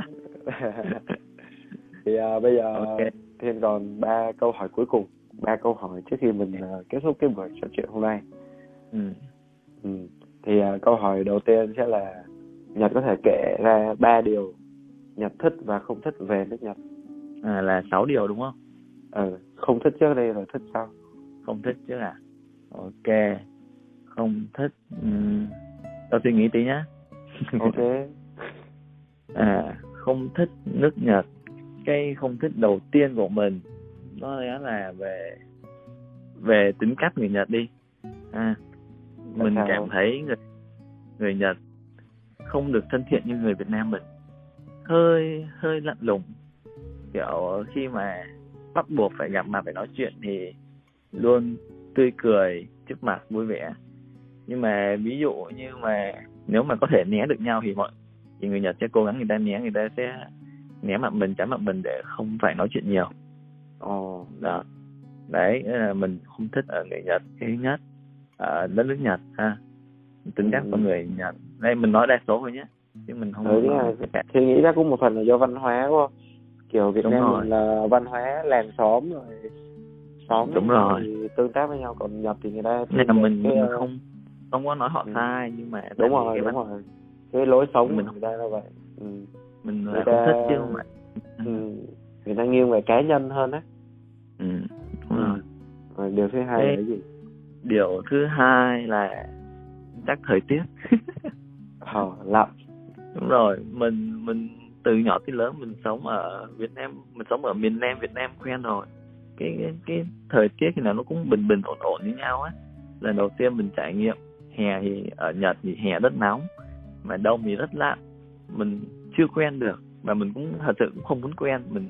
Thì bây giờ okay. Thiên còn 3 câu hỏi cuối cùng, 3 câu hỏi trước khi mình kết thúc cái buổi trò chuyện hôm nay. Thì câu hỏi đầu tiên sẽ là Nhật có thể kể ra 3 điều Nhật thích và không thích về nước Nhật. Là 6 điều đúng không? Không thích trước đây rồi thích sau. Không thích trước à? Ok. Không thích. Tao suy nghĩ tí nhá. Ok. Không thích nước Nhật. Cái không thích đầu tiên của mình nó là về tính cách người Nhật đi. Mình cảm thấy người Nhật không được thân thiện như người Việt Nam mình. Hơi lạnh lùng. Kiểu khi mà bắt buộc phải gặp mặt, phải nói chuyện thì luôn tươi cười, trước mặt vui vẻ. Nhưng mà ví dụ như mà nếu mà có thể né được nhau thì người Nhật sẽ cố gắng, người ta sẽ né mặt mình, tránh mặt mình để không phải nói chuyện nhiều. Đó. Đấy là mình không thích ở người Nhật. Cái thứ nhất ở đất nước Nhật ha, tính cách của người Nhật. Đây mình nói đa số thôi nhé, chứ mình không nói là, thì nghĩ ra cũng một phần là do văn hóa đúng không? Kiểu Việt Nam mình là văn hóa làng xóm rồi, xóm thì tương tác với nhau, còn Nhật thì người ta nên là mình không có nói họ sai, nhưng mà đúng rồi cái lối sống mình người ta là vậy. Mình là không thích chứ không phải. Người ta nghiêng về cá nhân hơn á. Rồi điều thứ hai là cái gì? Điều thứ hai là chắc thời tiết. Lạnh. Đúng rồi, mình từ nhỏ tới lớn mình sống ở Việt Nam, mình sống ở miền Nam Việt Nam quen rồi. Cái thời tiết thì nó cũng bình ổn với nhau á. Lần đầu tiên mình trải nghiệm hè thì ở Nhật thì hè rất nóng, mà đông thì rất lạnh. Mình chưa quen được và mình cũng thật sự cũng không muốn quen. Mình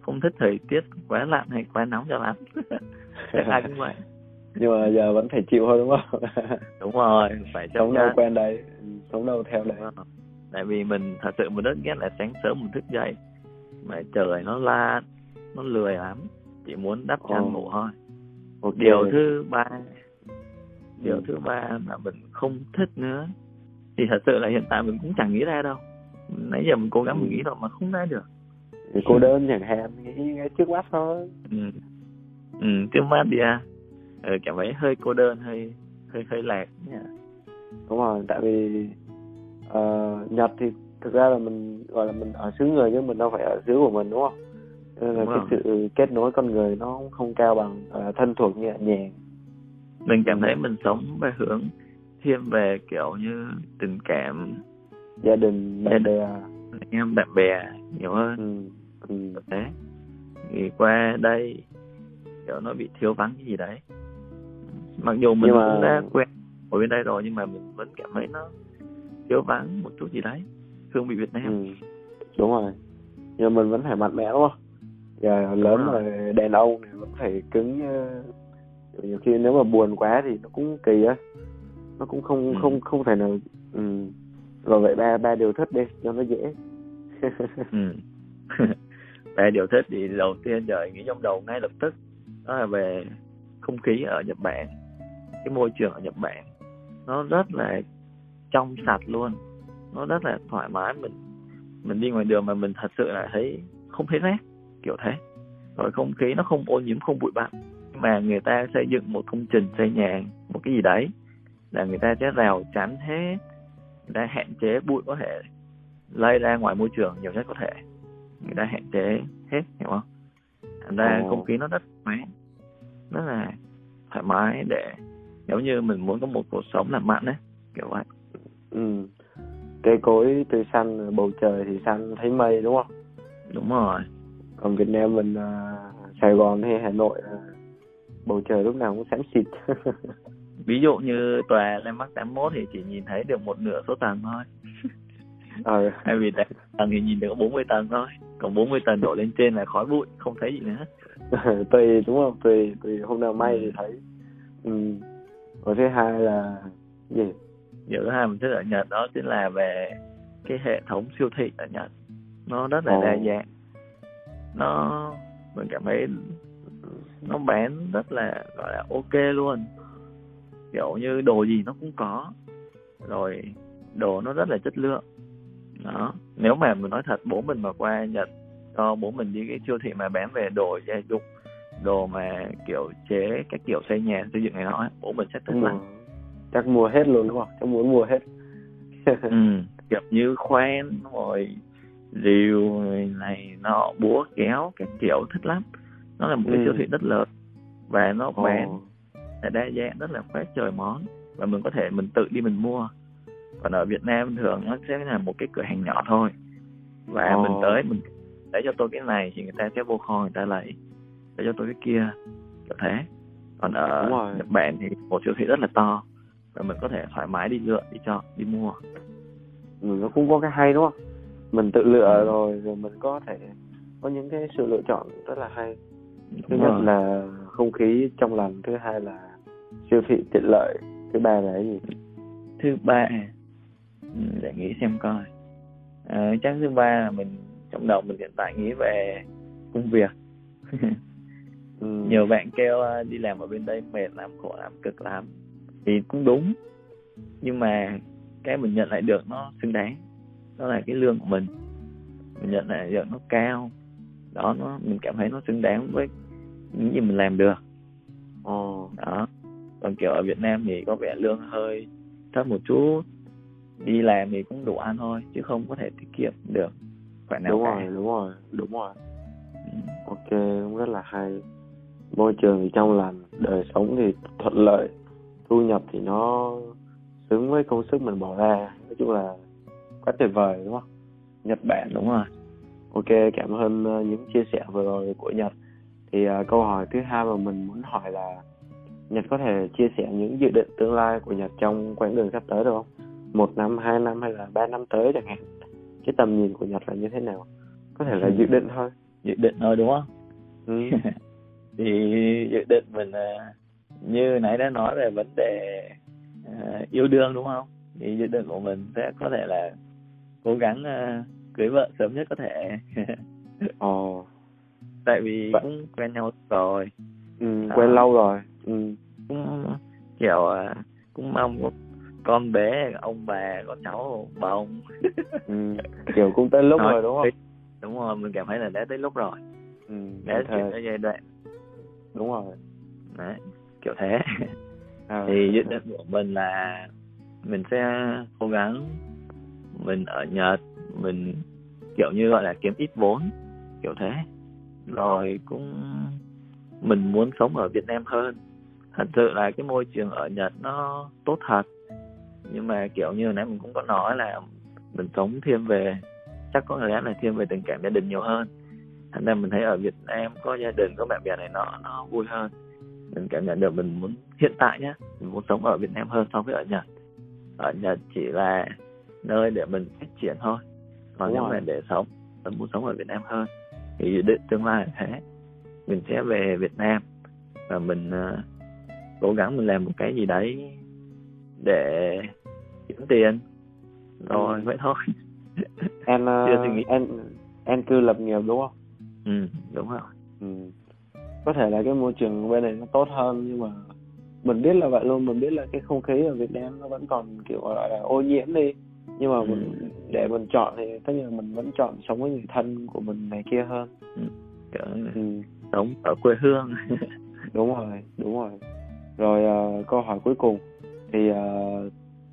không thích thời tiết quá lạnh hay quá nóng cho lắm. Chắc ai cũng vậy. Nhưng mà giờ vẫn phải chịu thôi đúng không? Đúng rồi, phải sống đâu quen đấy, sống đâu theo đấy. Tại vì mình thật sự mình rất ghét là sáng sớm mình thức dậy mà trời nó la, nó lười lắm, chỉ muốn đắp chăn ngủ thôi. Okay. Điều thứ ba mà mình không thích nữa thì thật sự là hiện tại mình cũng chẳng nghĩ ra đâu. Nãy giờ mình cố gắng mình nghĩ đâu mà không ra được. Thì cô đơn chẳng hạn, nghĩ trước mắt thôi. Trước mắt đi à. Cảm thấy hơi cô đơn, hơi lạc nha. Đúng rồi, tại vì Nhật thì thực ra là mình gọi là mình ở xứ người chứ mình đâu phải ở xứ của mình đúng không? Nên là cái sự kết nối con người nó không cao bằng thân thuộc nhẹ nhàng. Mình cảm thấy mình sống về hướng thiên về kiểu như tình cảm, gia đình, bạn bè, anh em bạn bè nhiều hơn. Đấy. Thì qua đây kiểu nó bị thiếu vắng cái gì đấy. Mặc dù mình cũng đã quen ở bên đây rồi nhưng mà mình vẫn cảm thấy nó thiếu vắng một chút gì đấy, hương vị Việt Nam. Đúng rồi. Nhưng mình vẫn phải mạnh mẽ đúng không? Giờ lớn rồi, đàn ông này vẫn phải cứng. Nhiều khi nếu mà buồn quá thì nó cũng kỳ á. Nó cũng không thể nào. Rồi vậy ba điều thích đi cho nó dễ. Ba điều thích thì đầu tiên trời nghĩ trong đầu ngay lập tức đó là về không khí ở Nhật Bản. Cái môi trường ở Nhật Bản nó rất là trong sạch luôn, nó rất là thoải mái. Mình đi ngoài đường mà mình thật sự là thấy không thấy rác kiểu thế. Rồi không khí nó không ô nhiễm, không bụi bặm, mà người ta xây dựng một công trình, xây nhà, một cái gì đấy là người ta sẽ rào chắn hết, người ta hạn chế bụi có thể lây ra ngoài môi trường nhiều nhất có thể, người ta hạn chế hết, hiểu không? Thành ra không khí nó rất là thoải mái để nếu như mình muốn có một cuộc sống làm mặn đấy, kiểu vậy. Cây cối tươi xanh, bầu trời thì xanh thấy mây đúng không? Đúng rồi. Còn Việt Nam mình Sài Gòn hay Hà Nội bầu trời lúc nào cũng xám xịt. Ví dụ như tòa Landmark 81 thì chỉ nhìn thấy được một nửa số tầng thôi. Tại vì tầng thì nhìn được 40 tầng thôi, còn 40 tầng đổ lên trên là khói bụi, không thấy gì nữa. Tùy đúng không? Tùy hôm nào may thì thấy. Ừ. Rồi thứ hai là gì? Điều thứ hai mình thích ở Nhật đó chính là về cái hệ thống siêu thị ở Nhật. Nó rất là đa dạng. Nó mình cảm thấy nó bán rất là gọi là ok luôn. Kiểu như đồ gì nó cũng có. Rồi đồ nó rất là chất lượng. Đó, nếu mà mình nói thật, bố mình mà qua Nhật cho bố mình đi cái siêu thị mà bán về đồ gia dụng, đồ mà kiểu chế các kiểu xây nhà xây dựng này nọ, bố mình sẽ thích lắm. Chắc mua hết luôn đúng không? Chắc muốn mua hết. Kiểu như khoen rồi rìu này nọ, búa kéo các kiểu, thích lắm. Nó là một cái siêu thị rất lớn và nó bán đa dạng, rất là khoét trời món và mình có thể mình tự đi mình mua. Còn ở Việt Nam thường nó sẽ là một cái cửa hàng nhỏ thôi và mình tới mình để cho tôi cái này thì người ta sẽ vô kho người ta lấy, để cho tôi cái kia kiểu thế. Còn ở Nhật Bản thì một siêu thị rất là to và mình có thể thoải mái đi lựa, đi chọn, đi mua. Nó cũng có cái hay đúng không? Mình tự lựa rồi mình có thể có những cái sự lựa chọn rất là hay. Thứ nhất là không khí trong lành, thứ hai là siêu thị tiện lợi, thứ ba là cái gì? Thứ ba, để nghĩ xem coi. Chắc thứ ba là mình trong đầu mình hiện tại nghĩ về công việc. Nhiều bạn kêu đi làm ở bên đây mệt lắm, khổ lắm, cực lắm. Thì cũng đúng, nhưng mà cái mình nhận lại được nó xứng đáng. Đó là cái lương của mình nhận lại được nó cao. Đó, nó mình cảm thấy nó xứng đáng với những gì mình làm được. Đó. Còn kiểu ở Việt Nam thì có vẻ lương hơi thấp một chút, đi làm thì cũng đủ ăn thôi chứ không có thể tiết kiệm được khoản nào cả. Đúng rồi. Ok, cũng rất là hay. Môi trường thì trong lành, đời sống thì thuận lợi, thu nhập thì nó xứng với công sức mình bỏ ra. Nói chung là quá tuyệt vời đúng không? Nhật Bản đúng rồi. Ok, cảm ơn những chia sẻ vừa rồi của Nhật. Thì câu hỏi thứ hai mà mình muốn hỏi là Nhật có thể chia sẻ những dự định tương lai của Nhật trong quãng đường sắp tới được không? 1 năm, 2 năm hay là 3 năm tới chẳng hạn. Cái tầm nhìn của Nhật là như thế nào? Có thể là dự định thôi đúng không? Thì dự định mình như nãy đã nói về vấn đề yêu đương đúng không? Thì dự định của mình sẽ có thể là cố gắng cưới vợ sớm nhất có thể. Tại vì cũng quen nhau rồi. Quen lâu rồi. Cũng kiểu cũng mong con bé, ông bà, con cháu, bà ông. Kiểu cũng tới lúc rồi đúng không? Đúng rồi, mình cảm thấy là đã tới lúc rồi. Đã chuyển tới giai đoạn. Đúng rồi. Đấy, kiểu thế. Thì dự định của mình là mình sẽ cố gắng mình ở Nhật, mình kiểu như gọi là kiếm ít vốn kiểu thế. Rồi cũng mình muốn sống ở Việt Nam hơn. Thật sự là cái môi trường ở Nhật nó tốt thật, nhưng mà kiểu như nãy mình cũng có nói là mình sống thêm về, chắc có lẽ là thêm về tình cảm gia đình nhiều hơn. Thành ra mình thấy ở Việt Nam có gia đình, có bạn bè này nọ nó vui hơn. Mình cảm nhận được mình muốn, hiện tại nhá, mình muốn sống ở Việt Nam hơn so với ở Nhật. Ở Nhật chỉ là nơi để mình phát triển thôi, còn nếu mà để sống, mình muốn sống ở Việt Nam hơn. Thì dự định tương lai là thế, mình sẽ về Việt Nam và mình cố gắng mình làm một cái gì đấy để kiếm tiền rồi vậy thôi. Em cứ lập nghiệp đúng không? Đúng rồi. Có thể là cái môi trường bên này nó tốt hơn, nhưng mà mình biết là vậy luôn, mình biết là cái không khí ở Việt Nam nó vẫn còn kiểu gọi là ô nhiễm đi, nhưng mà mình, để mình chọn thì tất nhiên mình vẫn chọn sống với người thân của mình này kia hơn. Sống ở quê hương. Đúng rồi. Rồi câu hỏi cuối cùng thì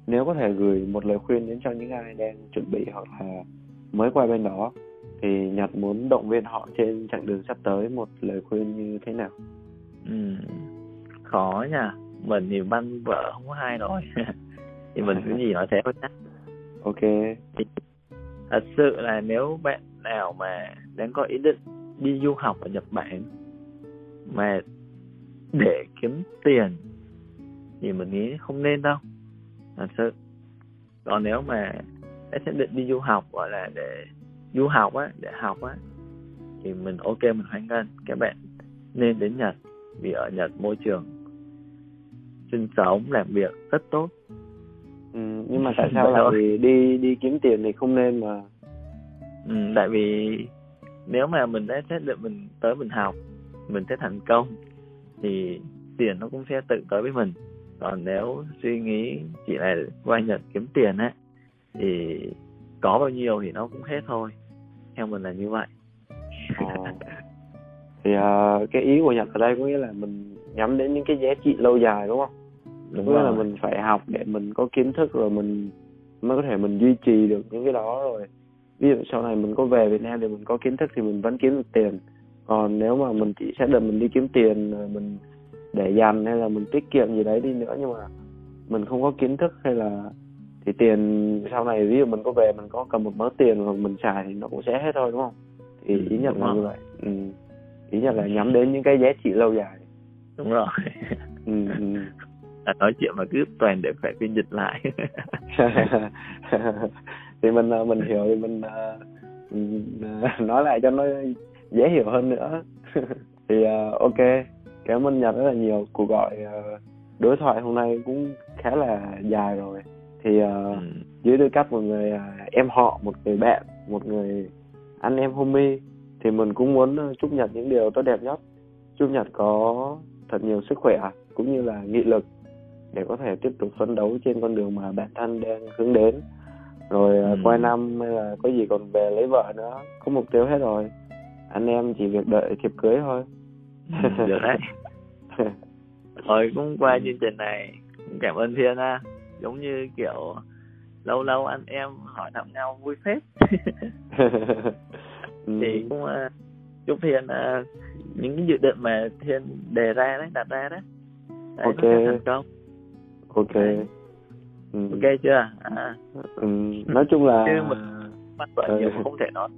nếu có thể gửi một lời khuyên đến cho những ai đang chuẩn bị hoặc là mới qua bên đó thì Nhật muốn động viên họ trên chặng đường sắp tới, một lời khuyên như thế nào? Khó nha, mình thì văn vở không có hay rồi. Thì mình cứ gì nói thế thôi nhá. Ok. Thì thật sự là nếu bạn nào mà đang có ý định đi du học ở Nhật Bản mà để kiếm tiền thì mình nghĩ không nên đâu, thật sự. Còn nếu mà đã xác định đi du học, gọi là để du học á, để học á, thì mình ok, mình hoan nghênh các bạn nên đến Nhật. Vì ở Nhật môi trường sinh sống, làm việc rất tốt. Nhưng mà tại sao lại đi kiếm tiền thì không nên mà? Tại vì nếu mà mình đã xác định mình tới mình học, mình sẽ thành công thì tiền nó cũng sẽ tự tới với mình. Còn nếu suy nghĩ chỉ là qua Nhật kiếm tiền á thì có bao nhiêu thì nó cũng hết thôi. Theo mình là như vậy. Thì cái ý của Nhật ở đây có nghĩa là mình nhắm đến những cái giá trị lâu dài, đúng không? Đúng là mình phải học để mình có kiến thức rồi mình mới có thể mình duy trì được những cái đó. Rồi ví dụ sau này mình có về Việt Nam thì mình có kiến thức thì mình vẫn kiếm được tiền. Còn nếu mà mình chỉ xác định mình đi kiếm tiền rồi mình để dành hay là mình tiết kiệm gì đấy đi nữa nhưng mà mình không có kiến thức hay là thì tiền sau này ví dụ mình có về mình có cầm một mớ tiền rồi mình xài thì nó cũng sẽ hết thôi, đúng không? Thì ý Nhật là như vậy. Ý Nhật là nhắm đến những cái giá trị lâu dài. Đúng rồi. Nói chuyện mà cứ toàn để phải phiên dịch lại. Thì mình hiểu thì mình nói lại cho nó dễ hiểu hơn nữa. Thì ok, cảm ơn Nhật rất là nhiều. Cuộc gọi đối thoại hôm nay cũng khá là dài rồi. Thì dưới tư cách một người em họ, một người bạn, một người anh em homie thì mình cũng muốn chúc Nhật những điều tốt đẹp nhất. Chúc Nhật có thật nhiều sức khỏe cũng như là nghị lực để có thể tiếp tục phấn đấu trên con đường mà bản thân đang hướng đến. Rồi qua năm hay là có gì còn về lấy vợ nữa, có mục tiêu hết rồi. Anh em chỉ việc đợi thiệp cưới thôi. Được đấy. Rồi cũng qua chương trình này cũng cảm ơn Thiên ha. Giống như kiểu lâu lâu anh em hỏi thăm nhau vui phết. Thì cũng chúc Thiên những cái dự định mà Thiên đề ra đấy, đặt ra đấy, đấy ok, thành công. Ok. Ok chưa? Nói chung là chứ mình bắt vợ nhiều không thể nói.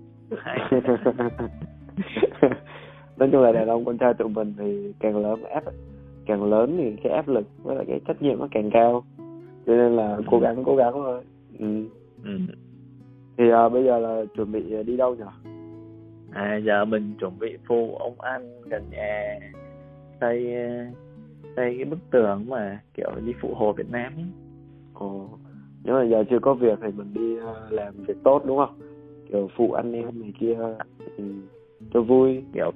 Nói chung là đàn ông con trai tụi mình thì càng lớn thì cái áp lực với lại cái trách nhiệm nó càng cao, cho nên là cố gắng thôi. Thì bây giờ là chuẩn bị đi đâu nhỉ? Giờ mình chuẩn bị phụ ông anh gần nhà xây cái bức tường mà kiểu đi phụ hồ Việt Nam ấy. Nếu mà giờ chưa có việc thì mình đi làm việc tốt, đúng không? Kiểu phụ anh em này kia cho vui, kiểu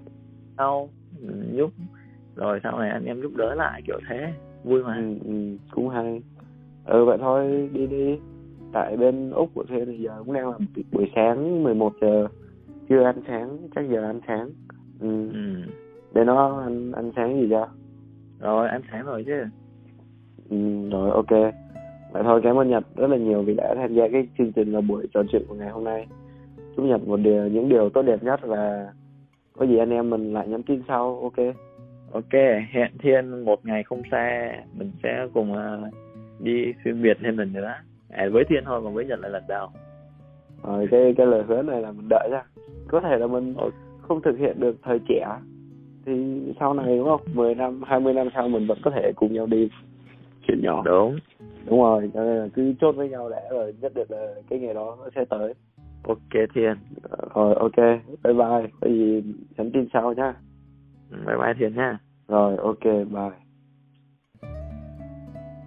sau giúp rồi sau này anh em giúp đỡ lại kiểu thế, vui mà. Cũng hay. Vậy thôi, đi. Tại bên Úc của Thiên thì giờ cũng đang là buổi sáng 11 giờ, chưa ăn sáng, chắc giờ ăn sáng. Để nó ăn sáng gì ra? Rồi, ăn sáng rồi chứ. Rồi, ok. Vậy thôi, cảm ơn Nhật rất là nhiều vì đã tham gia cái chương trình và buổi trò chuyện của ngày hôm nay. Chúc Nhật những điều tốt đẹp nhất và có gì anh em mình lại nhắn tin sau, ok? Ok, hẹn Thiên một ngày không xa, mình sẽ cùng đi xuyên Việt thêm lần nữa. Với Thiên thôi, còn với Nhật là lần đầu. Rồi, cái lời hứa này là mình đợi ra. Có thể là mình không thực hiện được thời trẻ thì sau này, đúng không? 10 năm, 20 năm sau mình vẫn có thể cùng nhau đi chuyện nhỏ. Đúng rồi, cho nên là cứ chốt với nhau đã rồi nhất định là cái ngày đó nó sẽ tới. Ok Thiên. Rồi, ok, bye bye. Có gì nhắn tin sau nhá. Bye bye Thiên nha. Rồi, ok, bye.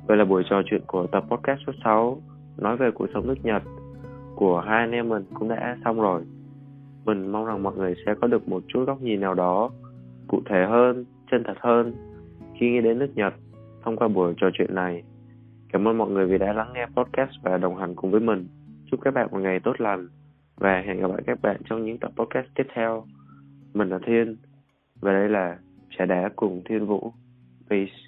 Đây là buổi trò chuyện của tập podcast số 6 nói về cuộc sống nước Nhật của hai anh em mình cũng đã xong rồi. Mình mong rằng mọi người sẽ có được một chút góc nhìn nào đó cụ thể hơn, chân thật hơn khi nghĩ đến nước Nhật thông qua buổi trò chuyện này. Cảm ơn mọi người vì đã lắng nghe podcast và đồng hành cùng với mình. Chúc các bạn một ngày tốt lành và hẹn gặp lại các bạn trong những tập podcast tiếp theo. Mình là Thiên và đây là Trà Đá Cùng Thiên Vũ. Peace.